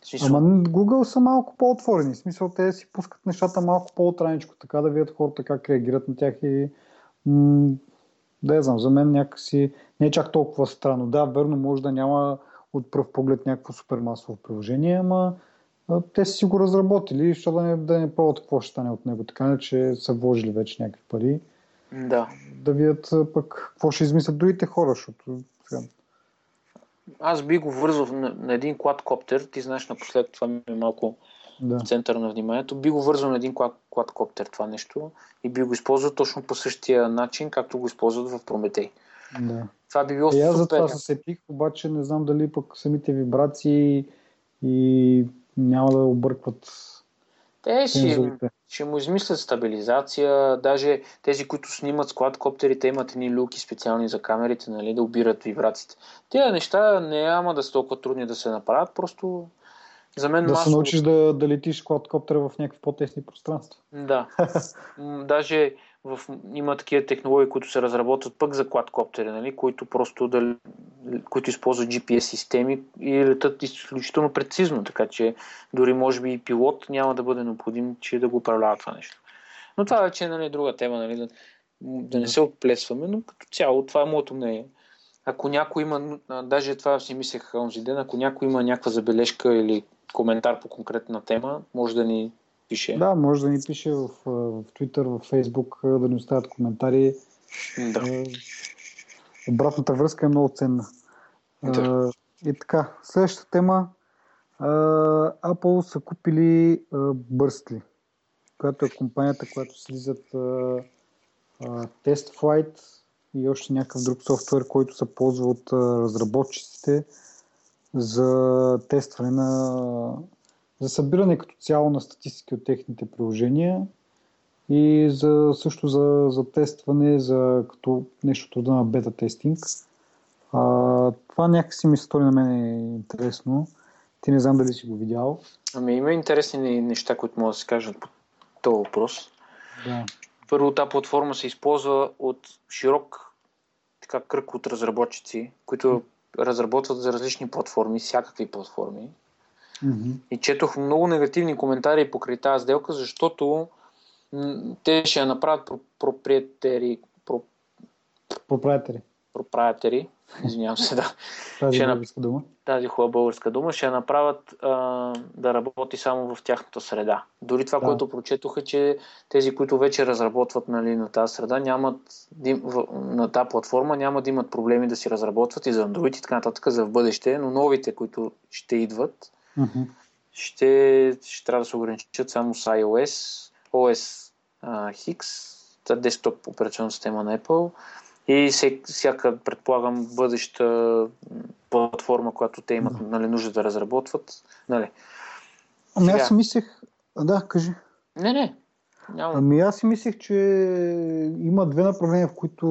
Смисъл... Ама Google са малко по-отворени. В смисъл, те си пускат нещата малко по-отраничко, така да видят хората как реагират на тях и... Да, я знам, за мен някакси не е чак толкова странно. Да, верно, може да няма от пръв поглед някакво супермасово приложение, ама те си го разработили, защото да не, да не пробват какво ще стане от него. Така не, че са вложили вече някакви пари. Да. Да видят пък какво ще измислят другите хора, защото сега... Аз би го вързал на, на един квадкоптер, ти знаеш напоследък, това ми е малко да. в центъра на вниманието, би го вързал на един квадкоптер това нещо и би го използвал точно по същия начин, както го използват в Прометей. Да. Това би било и супер. Аз за това се сетих, обаче не знам дали пък самите вибрации и няма да объркват. Те ще, ще му измислят стабилизация, даже тези, които снимат с квадкоптерите, имат едни люки специални за камерите, нали, да обират вибрациите. Тези неща няма да са толкова трудни да се направят, просто за мен да масово... Да се научиш да, да летиш квадкоптера в някакви по-тесни пространства. Да, даже в... има такива технологии, които се разработват пък за квадкоптери, нали, които просто да... които използват джи пи ес системи и летат изключително прецизно, така че дори може би и пилот няма да бъде необходим, че да го управлява това нещо. Но това вече е, нали, друга тема, нали, да, да не се отплесваме, но като цяло това е моето мнение. Ако някой има, даже това си мислех онзи ден, ако някой има някаква забележка или коментар по конкретна тема, може да ни пише. Да, може да ни пише в, в Twitter, в Facebook, да ни оставят коментари. Да. Обратната връзка е много ценна. Да. И така, следващата тема. Apple са купили Бърстли, която е компанията, която слизат TestFlight и още някакъв друг софтуер, който се ползва от разработчиците за тестване на... за събиране като цяло на статистики от техните приложения и за, също за, за тестване, за като нещо труда на бета-тестинг. А, това някакси ми се стори на мен е интересно. Ти не знам дали си го видял. Ами има интересни неща, които могат да се кажат по този въпрос. Да. Първо, тази платформа се използва от широк така, кръг от разработчици, които разработват за различни платформи, всякакви платформи. Mm-hmm. И четох много негативни коментари покрай тази сделка, защото те ще я направят проприетери. Про... Проприетери. Проприетери. Извинявам се, да. Тази българска дума. Тази хубава българска дума. Ще я направят а, да работи само в тяхната среда. Дори това, да. което прочетох е, че тези, които вече разработват, нали, на тази среда, нямат, на тази платформа няма да имат проблеми да си разработват и за Android и така нататък за в бъдеще, но новите, които ще идват, mm-hmm. ще, ще трябва да се ограничат само с iOS, О Ес X, десктоп операционна система на Apple и всяка, предполагам, бъдеща платформа, която те имат, нали, нужда да разработват. Нали. Ами сега... аз си мислех... Да, кажи. Не, не. Няма... Ами аз си мислех, че има две направления, в които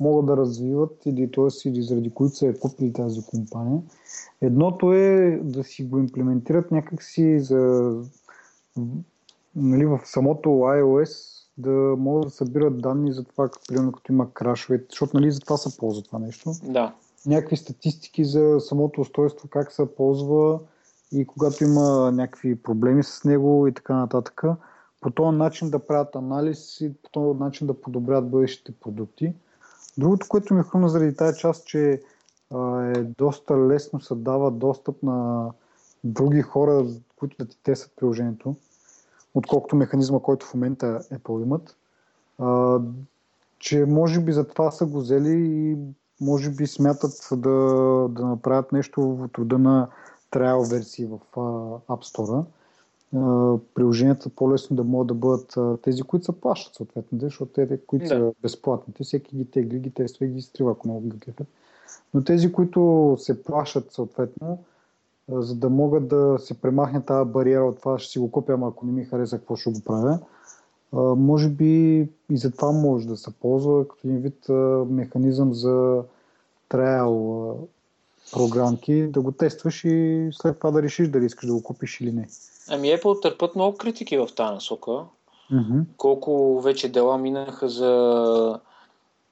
могат да развиват или, т.е. или заради които са е купили тази компания. Едното е да си го имплементират някакси за... Нали, в самото iOS да могат да събират данни за това, примерно като има крашове, защото, нали, за това се ползва това нещо. Да. Някакви статистики за самото устройство, как се ползва и когато има някакви проблеми с него и така нататък. По този начин да правят анализ и по този начин да подобрят бъдещите продукти. Другото, което ми хрумна заради тази част, че а, е доста лесно се дава достъп на други хора, които да ти тестват приложението, отколкото механизма, който в момента Apple имат, а, че може би за това са го взели и може би смятат да, да направят нещо в труда на trial версии в а, App Store. А, приложенията по-лесно да могат да бъдат а, тези, които се плащат съответно, защото те, които да. са безплатните, всеки ги тегли, ги тества и ги изтрива, ако много ги гледат. Но тези, които се плащат съответно, за да могат да се премахне тази бариера от това, ще си го купя, ама ако не ми хареса, какво ще го правя. А, може би и за това може да се ползва като един вид а, механизъм за trial а, програмки, да го тестваш и след това да решиш дали искаш да го купиш или не. Ами Apple търпят много критики в тази насока. Mm-hmm. Колко вече дела минаха за...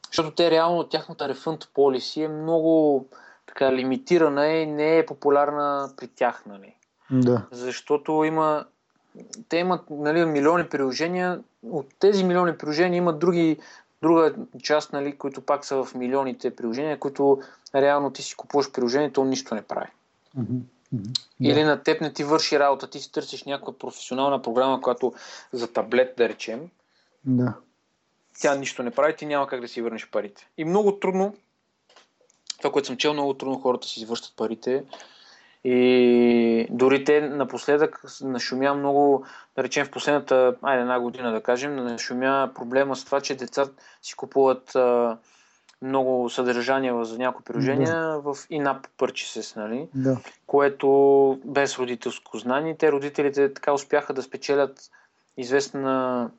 Защото те реално, тяхната refund policy е много... така лимитирана и не е популярна при тях, нали? Да. Защото има, те имат, нали, милиони приложения, от тези милиони приложения имат други Друга част, нали, които пак са в милионите приложения, които реално ти си купуваш приложение, то нищо не прави. Mm-hmm. Mm-hmm. Или yeah. на теб не ти върши работа, ти си търсиш някаква професионална програма, която за таблет, да речем, yeah. тя нищо не прави, ти няма как да си върнеш парите. И много трудно, това, което съм чел, много трудно хората си извършат парите. И дори те напоследък нашумя много, да речем в последната, айде една година да кажем, нашумя проблема с това, че децата си купуват а, много съдържания за някои приложения да. В in-app purchases, нали? Да. Което без родителско знание. Те родителите така успяха да спечелят известна,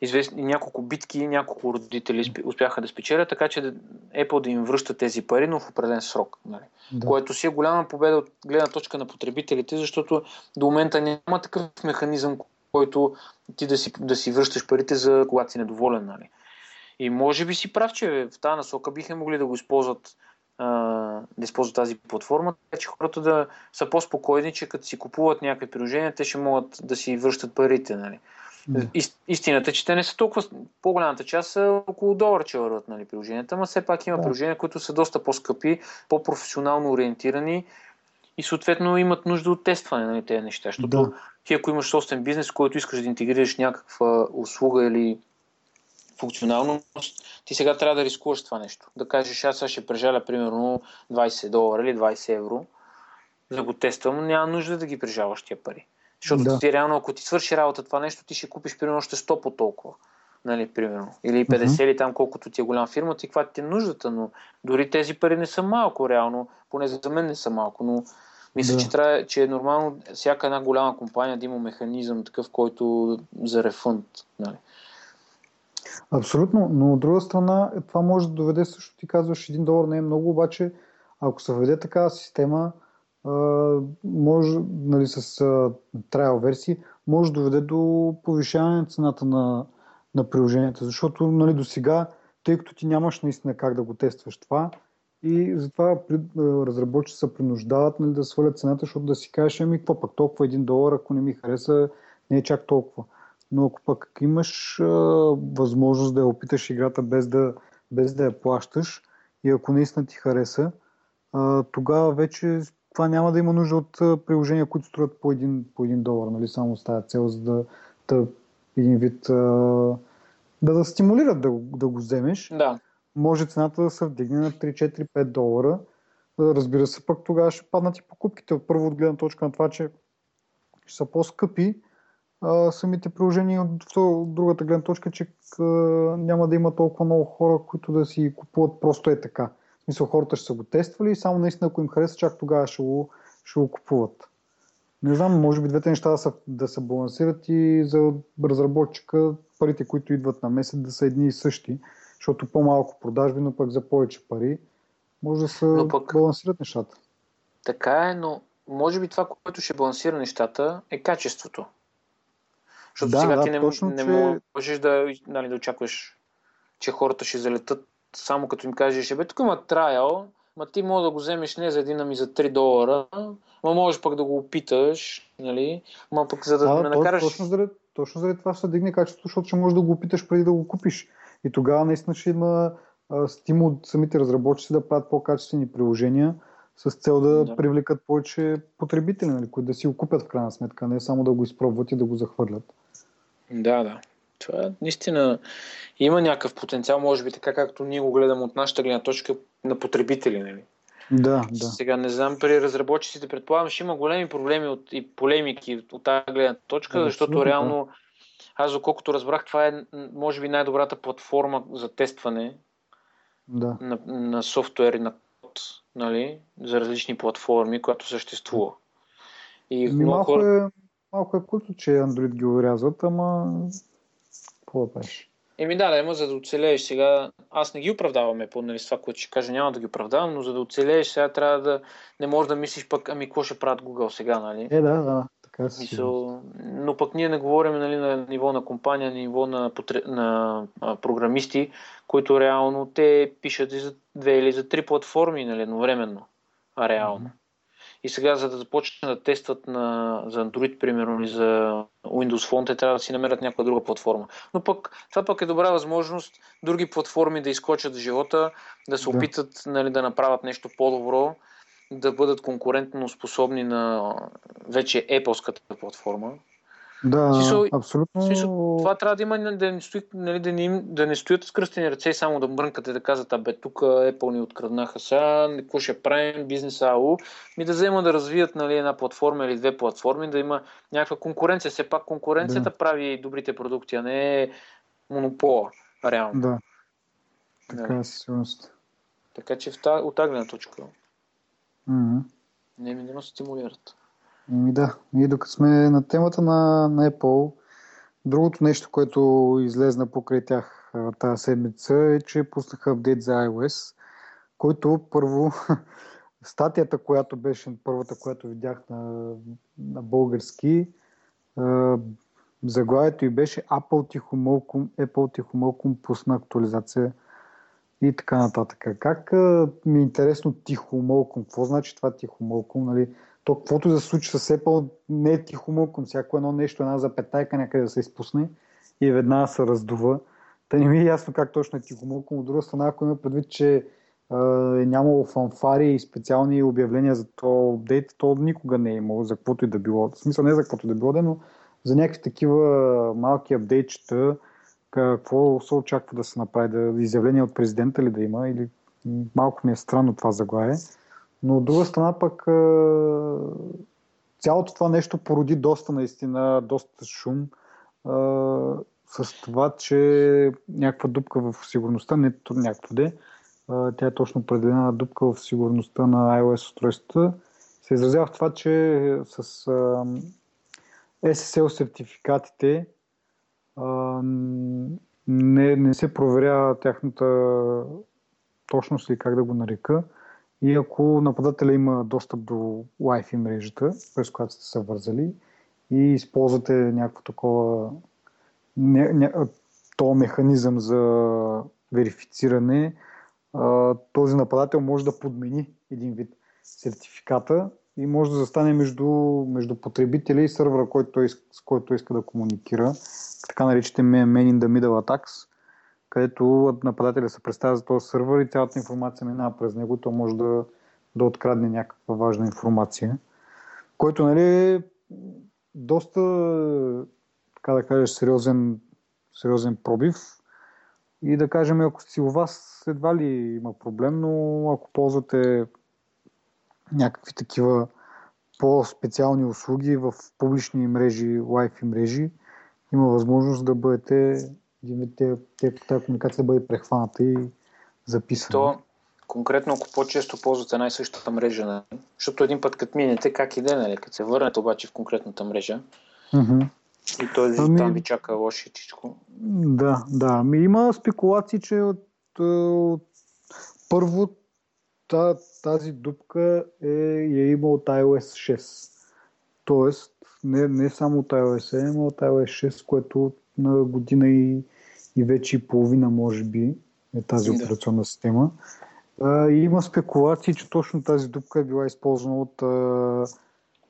известни няколко битки, няколко родители успяха да спечелят, така че Apple да им връща тези пари, но в определен срок. Нали? Да. Което си е голяма победа от гледна точка на потребителите, защото до момента няма такъв механизъм, който ти да си, да си връщаш парите, за когато си недоволен. Нали? И може би си прав, че в тази насока биха могли да го използват, а, да използват тази платформа, така че хората да са по-спокойни, че като си купуват някакви приложения, те ще могат да си връщат парите. Нали? Да. Истината е, че те не са толкова, по-голямата част са около долар, че върват, нали, приложенията, но все пак има да. Приложения, които са доста по-скъпи, по-професионално ориентирани и съответно имат нужда от тестване, нали, тези неща, защото да. Ти ако имаш собствен бизнес, който искаш да интегрираш някаква услуга или функционалност, ти сега трябва да рискуваш това нещо, да кажеш аз ще прежаля примерно двайсет долара или двайсет евро, да го тествам, няма нужда да ги прежаваш тия пари. Защото да. Ти реално, ако ти свърши работа това нещо, ти ще купиш примерно още сто по толкова. Нали, примерно. Или петдесет uh-huh. или там колкото ти е голям фирма, ти каква ти е нуждата, но дори тези пари не са малко реално, поне за мен не са малко, но мисля, да. Че, трябва, че е нормално всяка една голяма компания да има механизъм такъв, който за рефънд. Нали. Абсолютно, но от друга страна това може да доведе също, ти казваш един долар не е много, обаче ако се въведе такава система, Uh, може, нали, с uh, trial версии, може да доведе до повишаване на цената на, на приложенията, защото, нали, до сега, тъй като ти нямаш наистина как да го тестваш това, и затова разработчици се принуждават, нали, да свалят цената, защото да си кажеш, ами какво пък толкова един долар, ако не ми хареса, не е чак толкова. Но ако пък имаш uh, възможност да я опиташ играта без да, без да я плащаш и ако наистина ти хареса, uh, тогава вече това няма да има нужда от приложения, които струват по един, по един долар, нали, само с тази цел, за да, да един вид да, да стимулират да, да го вземеш. Да. Може цената да се вдигне на три, четири, пет долара. Разбира се, пък тогава ще паднат и покупките. Първо от гледна точка на това, че ще са по-скъпи а, самите приложения. От другата гледна точка, че а, няма да има толкова много хора, които да си купуват просто е така. В смисъл, хората ще са го тествали и само наистина, ако им хареса, чак тогава ще го, ще го купуват. Не знам, може би двете неща да се да са балансират и за разработчика парите, които идват на месец, да са едни и същи, защото по-малко продажби, но пък за повече пари може да се пък... балансират нещата. Така е, но може би това, което ще балансира нещата, е качеството. Защото да, сега да, ти не, точно, не че... можеш да, нали, да очакваш, че хората ще залетат само като им кажеш, бе, тук има трайл, ма ти може да го вземеш не за един, ами за три долара, ма можеш пък да го опиташ, нали, ма пък за да а, ме точно, накараш... Точно заради, точно заради това ще дигне качеството, защото ще можеш да го опиташ преди да го купиш. И тогава наистина ще има а, стимул от самите разработчици да правят по-качествени приложения с цел да, да. Привлекат повече потребители, нали, които да си го купят в крайна сметка, не само да го изпробват и да го захвърлят. Да, да. Това наистина има някакъв потенциал, може би така както ние го гледаме от нашата гледна точка на потребители. Нали? Да, да. Сега не знам, при разработчиците предполагам, ще има големи проблеми от, и полемики от тази гледна точка, да, защото да. Реално аз, доколкото разбрах, това е може би най-добрата платформа за тестване да. на, на софтуер и на код, нали? За различни платформи, която съществува. И малко, хора... е, малко е куто, че Android ги урязват, ама... Еми да, да, ема за да оцелееш сега, аз не ги оправдаваме по, нали, с това, което ще кажа, няма да ги оправдавам, но за да оцелееш сега трябва да, не можеш да мислиш пък, ами какво ще правят Google сега, нали? Е, да, да, така си. Мисъл, но пък ние не говорим, нали, на ниво на компания, на ниво на, потре... на а, програмисти, които реално те пишат и за две или за три платформи, нали, едновременно, а реално. Mm-hmm. И сега, за да започне да тестват на, за Android, примерно, и за Windows Phone, те трябва да си намерят някаква друга платформа. Но пък това пък е добра възможност други платформи да изкочат в живота, да се да. опитат, нали, да направят нещо по-добро, да бъдат конкурентно способни на вече Apple-ската платформа. Да, Сисо, абсолютно. Сисо, това трябва да има, да не, стои, нали, да не, да не стоят с кръстени ръце и само да мрънкат и да казват, а бе, тук Apple ни откраднаха сега, какво ще правим, бизнес АУ, ми да взема да развият, нали, една платформа или две платформи, да има някаква конкуренция. Все пак конкуренцията да. прави добрите продукти, а не монопола, реално. Да, така е със сигурност. Така че в та, от тази гледна точка mm-hmm. не ми да стимулират. Ми да, и докато сме на темата на, на Apple, другото нещо, което излезна покрай тях тази седмица, е, че пуснаха апдейт за iOS, който първо, статията, която беше първата, която видях на, на български, е, заглавието ѝ беше Apple тихомълком, Apple тихомълком пусна актуализация и така нататък. Как ми е интересно тихомълком, какво значи това тихомълком, нали? То, каквото да се случи с Apple, не е тихомълком. Всяко едно нещо, една запетайка някъде да се изпусне и веднага се раздува. Та не ми е ясно как точно е тихомълком. От друга страна, ако има предвид, че е, нямало фанфари и специални обявления за този апдейт, то никога не е имало за каквото и да било. В смисъл не за каквото и да било, но за някакви такива малки апдейтчета, какво се очаква да се направи, да, изявление от президента ли да има, или малко ми е странно това заглавие. Но от друга страна пък цялото това нещо породи доста наистина, доста шум а, с това, че някаква дупка в сигурността, не някъде, а, тя е точно определена дупка в сигурността на iOS устройствата, се изразява в това, че с а, Ес Ес Ел сертификатите а, не, не се проверя тяхната точност или как да го нарека. И ако нападателя има достъп до Wi-Fi мрежата, през която сте се вързали, и използвате някакво такова ня, ня, то механизъм за верифициране, а, този нападател може да подмени един вид сертификата и може да застане между, между потребителя и сървъра, който, с който иска да комуникира. Така наричате Man in the Middle Attacks, където нападателя се представя за този сървър и цялата информация минава през него, то може да, да открадне някаква важна информация, който, нали, е доста, така да кажеш, сериозен, сериозен пробив. И да кажем, ако си у вас едва ли има проблем, но ако ползвате някакви такива по-специални услуги в публични мрежи, Wi-Fi мрежи, има възможност да бъдете... тази комуникация да бъде прехваната и записана. То, конкретно, ако по-често ползвате една и същата мрежа, защото един път като минете, как иде, нали, като се върнете обаче в конкретната мрежа, mm-hmm. и той ами... там ви чака лошичко. Да, да. Ми има спекулации, че от, от... първо тази дупка е, я има от iOS шест. Тоест, не, не само от iOS седем, а от iOS шест, което на година и, и вече и половина, може би, е тази да. операционна система. А, и има спекулации, че точно тази дупка е била използвана от а,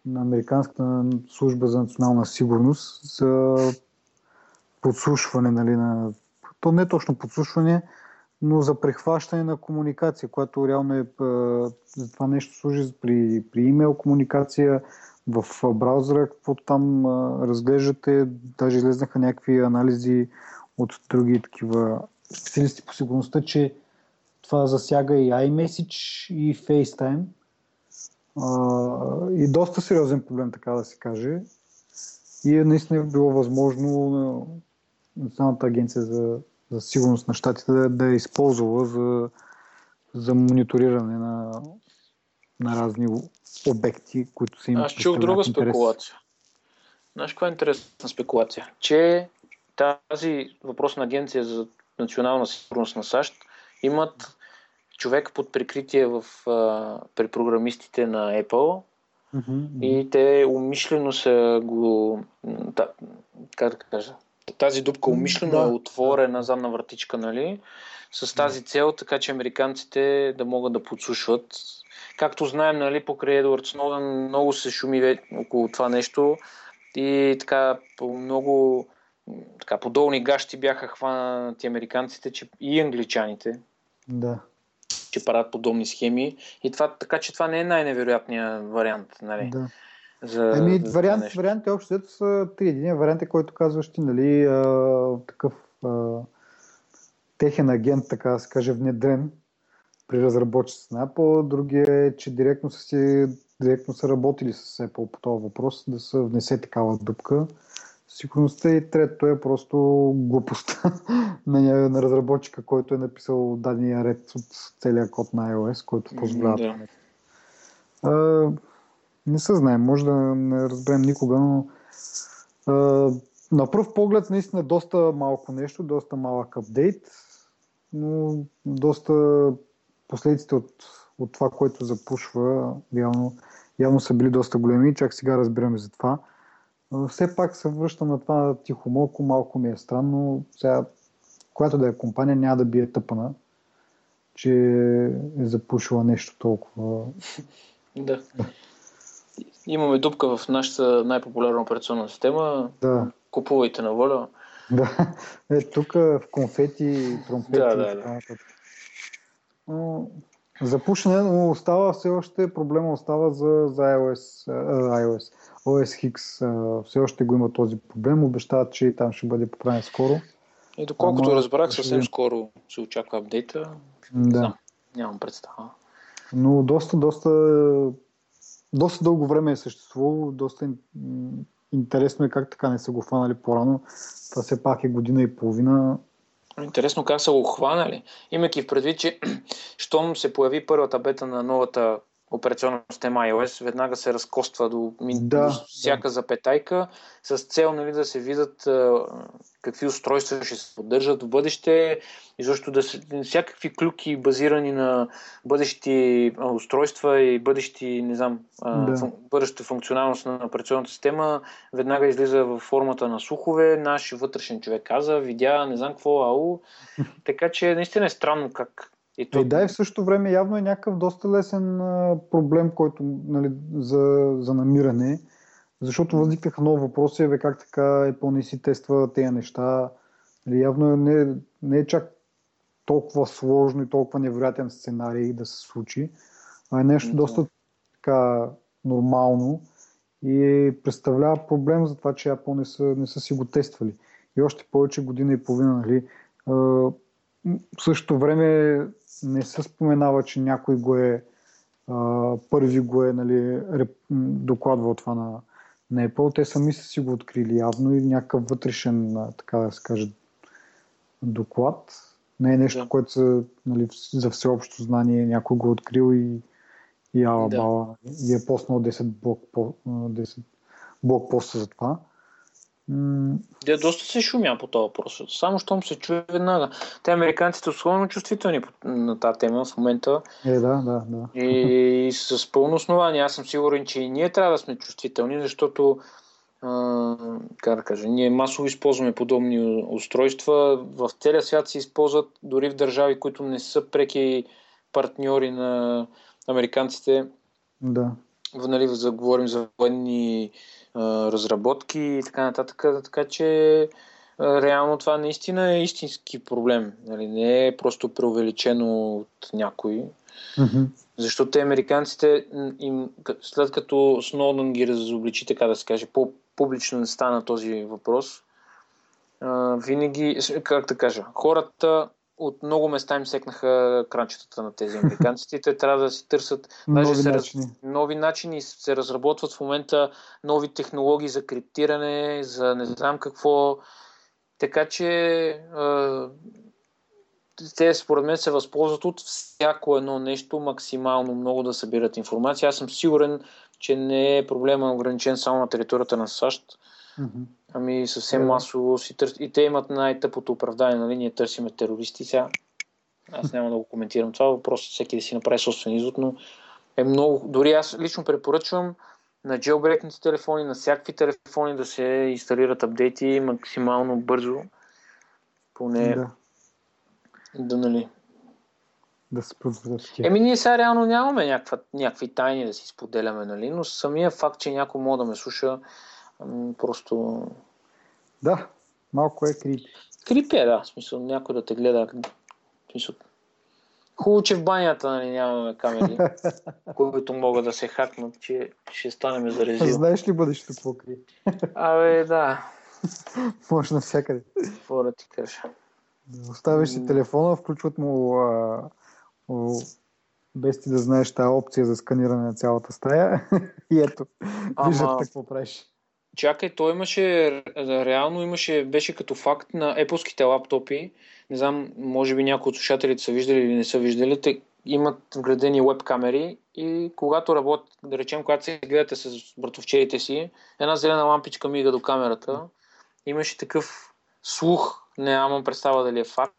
на Американската служба за национална сигурност за подслушване, нали, на... То не е точно подслушване, но за прехващане на комуникация, която реално е... А, за това нещо служи при, при имейл комуникация, в браузъра, какво там а, разглеждате, даже излезнаха някакви анализи от други такива специалисти по сигурността, че това засяга и iMessage, и FaceTime. А, и доста сериозен проблем, така да се каже. И наистина е било възможно Националната агенция за, за сигурност на щатите да, да е използвала за, за мониториране на, на разни обекти, които са им... Аз чух друга спекулация. Знаеш, каква е интересна спекулация? Че тази въпросна агенция за национална сигурност на САЩ имат човек под прикритие в, а, при програмистите на Apple, mm-hmm. и те умишлено са го... Да, как да кажа? тази дупка умишлено да. е отворена задна вратичка, нали, с тази да. цел, така че американците да могат да подслушват. Както знаем, нали, покрай Едуард Сноудън много се шуми около това нещо и така много така, подолни гащи бяха хванати американците, че и англичаните. Да. Че правят подобни схеми. И това, така че това не е най-невероятният вариант. Нали? Да. За, ами, за вариант, вариант е общо взето са три. Единият вариант е, който казваш ти, нали, а, такъв а, техен агент, така да се каже, внедрен при разработчиците на Apple. Другия е, че директно са, си, директно са работили с Apple по този въпрос, да се внесе такава дупка. Сигурността и трето е просто глупостта на, на разработчика, който е написал дадения ред от целия код на iOS, който позволява. Да. А, не се знаем, може да не разберем никога, но а, на пръв поглед наистина доста малко нещо, доста малък апдейт, но доста последиците от, от това, което запушва, явно, явно са били доста големи, чак сега разбираме за това. Все пак се връщам на това тихомолко, малко ми е странно. Сега, която да е компания, няма да бие тъпана, че е запушила нещо толкова. Да. Имаме дупка в нашата най-популярна операционна система. Да. Купувайте на воля. Да. Е, тук в конфети, тромпети. Да, да, да. Но запушене, но остава все още, проблема остава за, за iOS. Uh, iOS. О Ес X а, все още го има този проблем. Обещават, че и там ще бъде поправен скоро. И доколкото Ама, разбрах, съвсем ще... скоро се очаква апдейта. Да. Знам, нямам представа. Но доста, доста, доста дълго време е съществувало. Доста интересно е как така не са го хванали по-рано. Това все пак е година и половина. Интересно как са го хванали. Имайки в предвид, че щом се появи първата бета на новата операционна система iOS, веднага се разкоства до, да, до всяка да. запетайка с цел, нали, да се видят а, какви устройства ще се поддържат в бъдеще и защо да се, всякакви клюки базирани на бъдещи устройства и бъдещи, не знам, да. фун, бъдеща функционалност на операционната система веднага излиза в формата на слухове. Наш вътрешен човек каза, видя, не знам какво, ау. Така че наистина е странно как. И, и да, и в същото време явно е някакъв доста лесен а, проблем, който, нали, за, за намиране, защото възникнаха много въпроси, бе, как така Apple не си тества тези неща. Нали, явно не, не е чак толкова сложно и толкова невероятен сценарий да се случи, а е нещо доста така нормално и представлява проблем за това, че Apple не са, не са си го тествали. И още повече година и половина, нали, а, в същото време не се споменава, че някой го е а, първи го е, нали, реп, докладвал това на, на Apple. Те сами са си го открили явно и някакъв вътрешен, така да се каже, доклад. Не е нещо, да. което са, нали, за всеобщо знание някой го е открил и, и ала да. бала. И е поснал десет блокпоста за това. Да, доста се шумя по този въпрос. Само щом се чуе веднага. Те американците особено чувствителни на тази тема в момента. Е, да, да, да. И, и с пълно основание. Аз съм сигурен, че и ние трябва да сме чувствителни, защото а, как да кажа, ние масово използваме подобни устройства. В целия свят се използват, дори в държави, които не са преки партньори на американците. Да. Нали, за, говорим за военни разработки и така нататък. Така че реално това наистина е истински проблем. Нали? Не е просто преувеличено от някой. Mm-hmm. Защото те американците, им, след като Сноудън ги разобличи, така да се каже, по-публично не стана този въпрос, винаги, как да кажа, хората от много места им секнаха кранчетата на тези американците. Те трябва да си търсят даже нови, се, начини. нови начини. Се разработват в момента нови технологии за криптиране, за не знам какво. Така че е, те според мен се възползват от всяко едно нещо, максимално много да събират информация. Аз съм сигурен, че не е проблема ограничен само на територията на САЩ. Mm-hmm. Ами съвсем yeah. масово си търс... и те имат най-тъпото оправдание, нали, ние търсиме терористи сега. Аз няма да го коментирам това, въпросът всеки да си направи собствен извод, но е много, дори аз лично препоръчвам на джелбрекните телефони, на всякакви телефони да се инсталират апдейти максимално бързо. Поне да, да нали... Да се проведат. Еми ние сега реално нямаме някаква, някакви тайни да си споделяме, нали? Но самия факт, че някой може да ме слуша, просто... Да, малко е крипи. Крипи е, да. В смисъл, някой да те гледа. В смисъл... Хубаво, че в банята нали, нямаме камери, които могат да се хакнат, че ще станем зарезил. Знаеш ли бъдещето какво крие? Абе, да. Може навсякъде. Какво да ти кажа? Оставиш си телефона, включват му а, о, без ти да знаеш тази опция за сканиране на цялата стая и ето, Ама... виждат какво правиш. Чакай, той имаше, реално имаше, беше като факт на Apple-ските лаптопи. Не знам, може би някои от слушателите са виждали или не са виждали, те имат вградени веб камери и когато работят, да речем, когато се гледате с братовчерите си, една зелена лампичка мига до камерата. Имаше такъв слух, нямам представа дали е факт,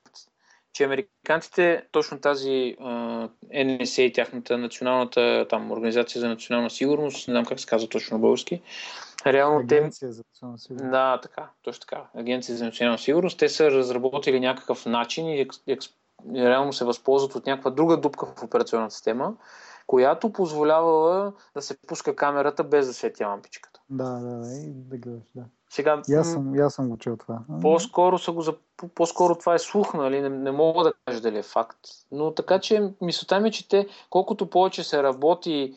че американците, точно тази uh, Ен Ес Ей, тяхната националната там, организация за национална сигурност, не знам как се казва точно на български, реално Агенция те... за национална сигурност. Да, така, точно така. Агенция за национална сигурност. Те са разработили някакъв начин и експ... реално се възползват от някаква друга дупка в операционната система, която позволявала да се пуска камерата без да свети лампичката. Да, да, да, и да гледаш, да. Сега, я, съм, я съм го чел това. По-скоро, са го, по-скоро това е слух, нали? Не, не мога да кажа дали е факт. Но така че мислята ми е, че те, колкото повече се работи,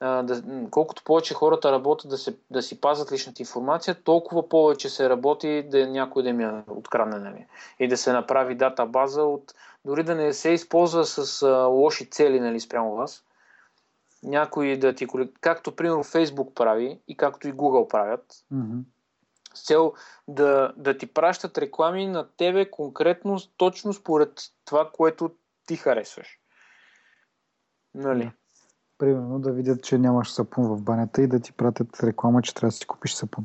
а, да, колкото повече хората работят да, се, да си пазят личната информация, толкова повече се работи да някой да ми открадне, нали? И да се направи датабаза, от, дори да не се използва с а, лоши цели, нали, спрямо вас. Някой да ти... Както, примерно, Facebook прави и както и Google правят. Mm-hmm. С цел да, да ти пращат реклами на тебе конкретно, точно според това, което ти харесваш. Нали? Примерно да видят, че нямаш сапун в банята и да ти пратят реклама, че трябва да си купиш сапун.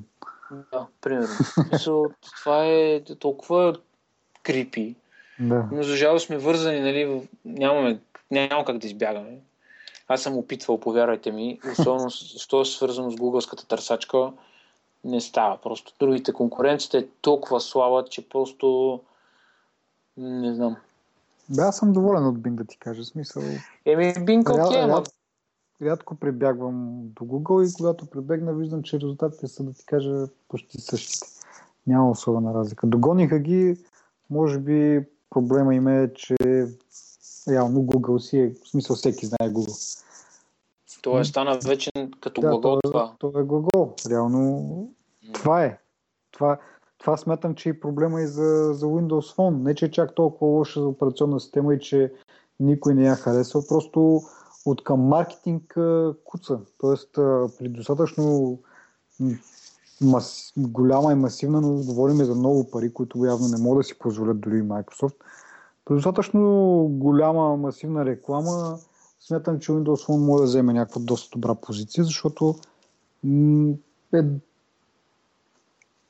Да, примерно. Това е толкова крипи. Да. Но за жало сме вързани, нали, нямаме, няма как да избягаме. Аз съм опитвал, повярвайте ми, особено що е свързано с гугълската търсачка. Не става. Просто другите конкуренцията е толкова слаба, че просто не знам. Да, аз съм доволен от Bing, да ти кажа. Смисъл... Еми, Bing окей, okay, ама... Рядко прибягвам до Google и когато прибегна, виждам, че резултатите са, да ти кажа, почти същите. Няма особена разлика. Догониха ги, може би проблема им е, че реално Google си е, в смисъл всеки знае Google. Той е стана вече като да, глагол това. Да, това е глагол. Реално mm. това е. Това, това смятам, че е проблема и за, за Windows Phone. Не, че е чак толкова лоша за операционна система и че никой не я харесва. Просто от към маркетинг куца. Тоест при достатъчно мас... голяма и масивна, но говорим за много пари, които явно не могат да си позволят дори Microsoft. При достатъчно голяма масивна реклама смятам, че Windows Phone може да вземе някаква доста добра позиция, защото м- е...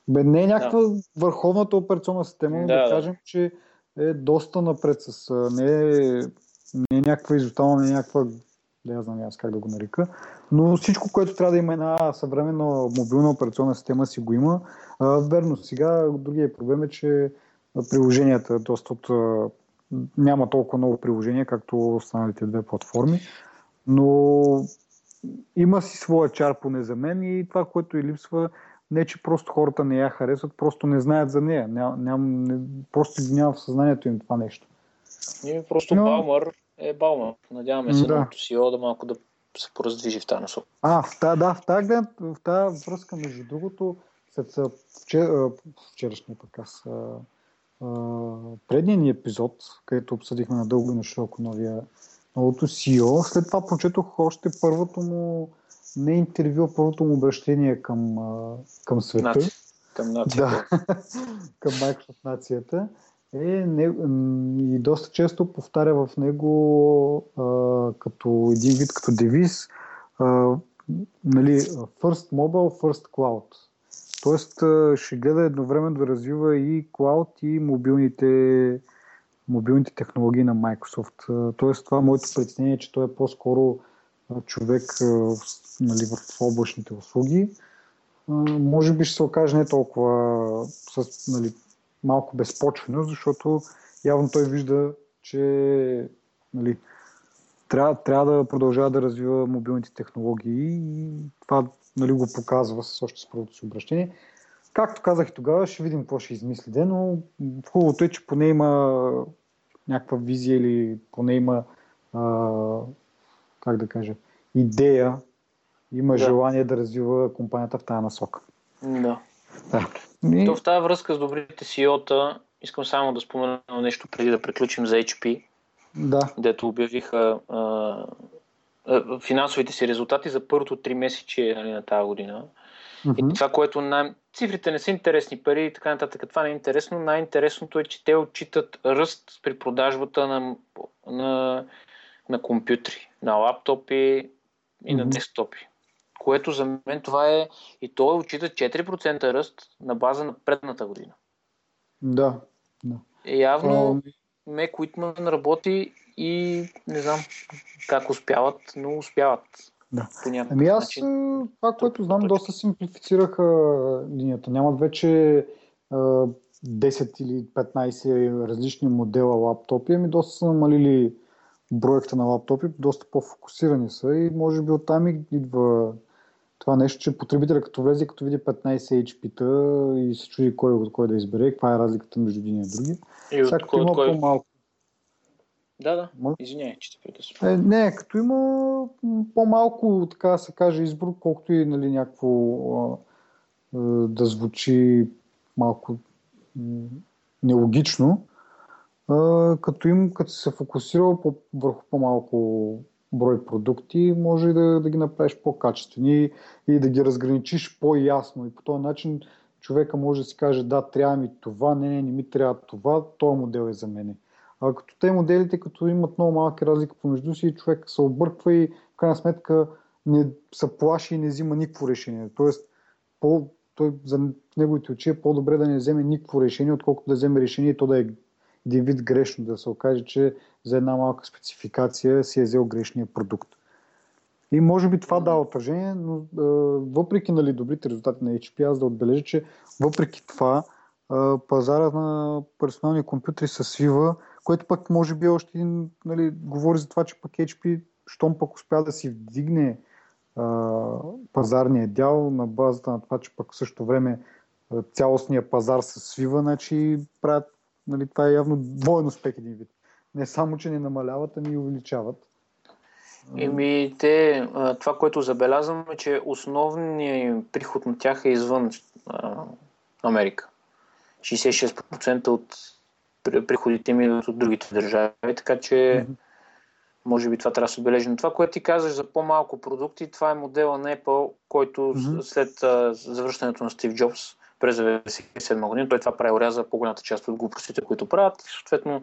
бе, не е някаква да. Върховната операционна система, да, да кажем, че е доста напред с... Не е, не е някаква изотална, не е някаква... Да, я знам аз как да го нарека. Но всичко, което трябва да има една съвременна мобилна операционна система, си го има. А, верно, сега другия проблем е, че приложенията доста от... Няма толкова много приложения, както останалите две платформи, но има си своя чар поне за мен и това, което и липсва, не че просто хората не я харесват, просто не знаят за нея. Ням, ням, не, просто няма в съзнанието им това нещо. И просто но... Балмър е Балмър. Надяваме се да. Новото Си И О да малко да се пораздвижи в тази насока. А, в тази да, в в тази връзка, между другото, след вчер... вчерашния подкаст, Uh, предния ни епизод, където обсъдихме надълго и на широко новия новото Си И О. След това прочетох още първото му не интервю, първото му обращение към, uh, към света. Наци. Към нацията. Да. Към Microsoft нацията. Е, не, и доста често повтаря в него uh, като един вид, като девиз uh, нали, First Mobile, First Cloud. Тоест ще гледа едновременно да развива и клауд, и мобилните, мобилните технологии на Microsoft. Тоест това моето притеснение е, че той е по-скоро човек нали, в облачните услуги, може би ще се окаже не толкова с, нали, малко безпочвено, защото явно той вижда, че нали, трябва, трябва да продължава да развива мобилните технологии и това нали, го показва с още с първото си обращение. Както казах и тогава, ще видим какво ще измисли Ден, но хубавото е, че поне има някаква визия или поне има а, как да кажа, идея, има да. желание да развива компанията в тази насока. Да. да. И... То в тази връзка с добрите си и о-та искам само да спомена нещо преди да приключим за Ейч Пи, да. дето обявиха а, а, финансовите си резултати за първото три месече нали, на тази година. Mm-hmm. И това, което най- цифрите не са интересни, пари и така нататък, това не е интересно. Най-интересното е, че те отчитат ръст при продажбата на, на, на компютри, на лаптопи и mm-hmm. на десктопи. Което за мен това е, и той отчита четири процента ръст на база на предната година. Да. да. Явно а... Мек Уитман работи и не знам как успяват, но успяват. Да. Ами аз начин, това, което знам, доста симплифицираха линията. Нямат вече а, десет или петнайсет различни модела лаптопи, ами доста са намалили бройката на лаптопи, доста по-фокусирани са и може би оттам идва това нещо, че потребителя като влезе, като види петнайсет Ейч Пи-та и се чуди кой от кой да избере, каква е разликата между един и други. И от кой, от кой... по-малко. Да, да. Извинявай, че те прекъсвам. Е, не, като има по-малко, така се каже, избор, колкото и нали, някакво а, да звучи малко м- нелогично, а, като им, като се фокусирал по- върху по-малко брой продукти, може и да, да ги направиш по-качествени и да ги разграничиш по-ясно. И по този начин човека може да си каже, да, трябва ми това, не, не, не ми трябва това, този модел е за мене. А като те моделите, като имат много малки разлики помежду си, човек се обърква и в крайна сметка не се плаши и не взима никакво решение. Тоест, по, той, за неговите очи е по-добре да не вземе никакво решение, отколкото да вземе решение и то да е един вид грешно, да се окаже, че за една малка спецификация си е взел грешния продукт. И може би това дава отражение, но е, въпреки нали, добрите резултати на Ейч Пи, аз да отбележа, че въпреки това е, пазара на персонални компютри се свива, което пък може би още един, нали, говори за това, че пък Ейч Пи, щом пък успя да си вдигне а, пазарния дял на базата на това, че пък в същото време цялостния пазар се свива, значи правят, нали, това е явно двоен успех един вид. Не само, че не намаляват, а ни увеличават. Еми, те, това, което забелязвам е, че основният приход на тях е извън а, Америка. шейсет и шест процента от приходите ми от другите държави, така че mm-hmm. може би това трябва да се отбележи. Но това, което ти казваш за по-малко продукти, това е модела на Apple, който mm-hmm. след а, завръщането на Стив Джобс през деветнайсет деветдесет и седма година, той това прави оряза по-голямата част от глупостите, които правят. Съответно,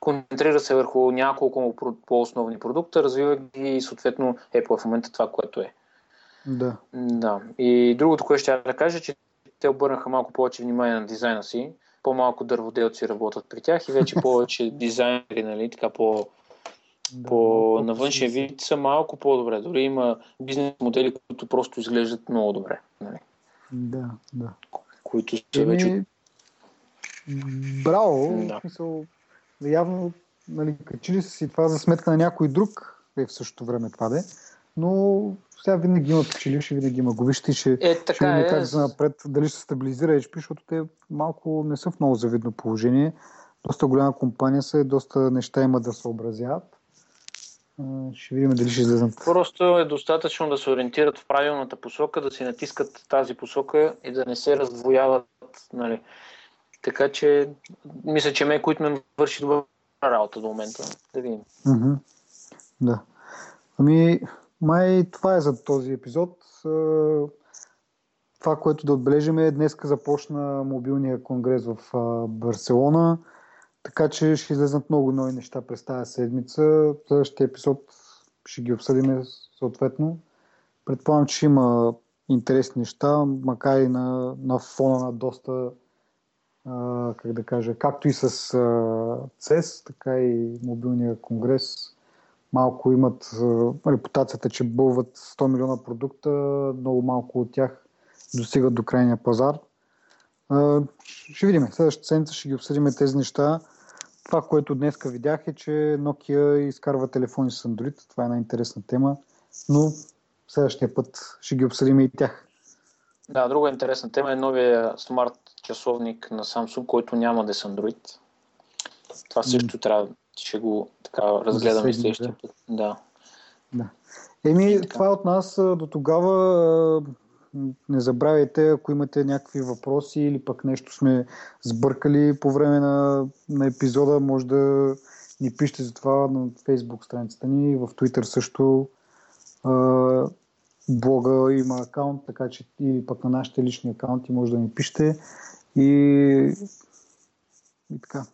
концентрира се върху няколко по-основни продукта, развива ги и съответно Apple в момента това, което е. Да. да. И другото, което ще да кажа, че те обърнаха малко повече внимание на дизайна си. По-малко дърводелци работят при тях и вече повече дизайнери, нали, така по, по да, навъншен вид са малко по-добре. Дори има бизнес модели, които просто изглеждат много добре. Нали. Да, да. Които са вече... Ми... Браво! Да. В смисъл, явно, нали, качили са си това за сметка на някой друг, е в същото време това де, но сега винаги има печеливши, винаги има губищи, ще, е, ще видим е. Как за напред, дали ще се стабилизира Ейч Пи, защото те малко не са в много завидно положение. Доста голяма компания са и доста неща има да съобразяват. Ще видим дали ще излезнат. Просто е достатъчно да се ориентират в правилната посока, да си натискат тази посока и да не се раздвояват. Нали. Така че, мисля, че ме, които ме върши добра работа до момента. Да видим. Mm-hmm. Да. Ами... Май това е за този епизод. Това, което да отбележим е, днеска започна мобилния конгрес в Барселона, така че ще излезнат много нови неща през тази седмица. Следващия епизод ще ги обсъдим съответно. Предполагам, че има интересни неща, макар и на, на фона на доста, как да кажа, както и с Си И Ес, така и мобилния конгрес. малко имат репутацията, че бълват сто милиона продукта, много малко от тях достигат до крайния пазар. Ще видим, следващата седмица ще ги обсъдим тези неща. Това, което днеска видях е, че Nokia изкарва телефони с Android. Това е една интересна тема, но следващия път ще ги обсъдим и тях. Да, друга интересна тема е новия смарт-часовник на Samsung, който няма да е с Android. Това също трябва, ще го така разгледаме следващия път. Да. Да. Еми, това е от нас до тогава. Не забравяйте, ако имате някакви въпроси или пък нещо сме сбъркали по време на, на епизода, може да ни пишете за това на Facebook страницата ни и в Twitter също. Е, блога има акаунт, така че или пък на нашите лични акаунти може да ни пишете и, и така.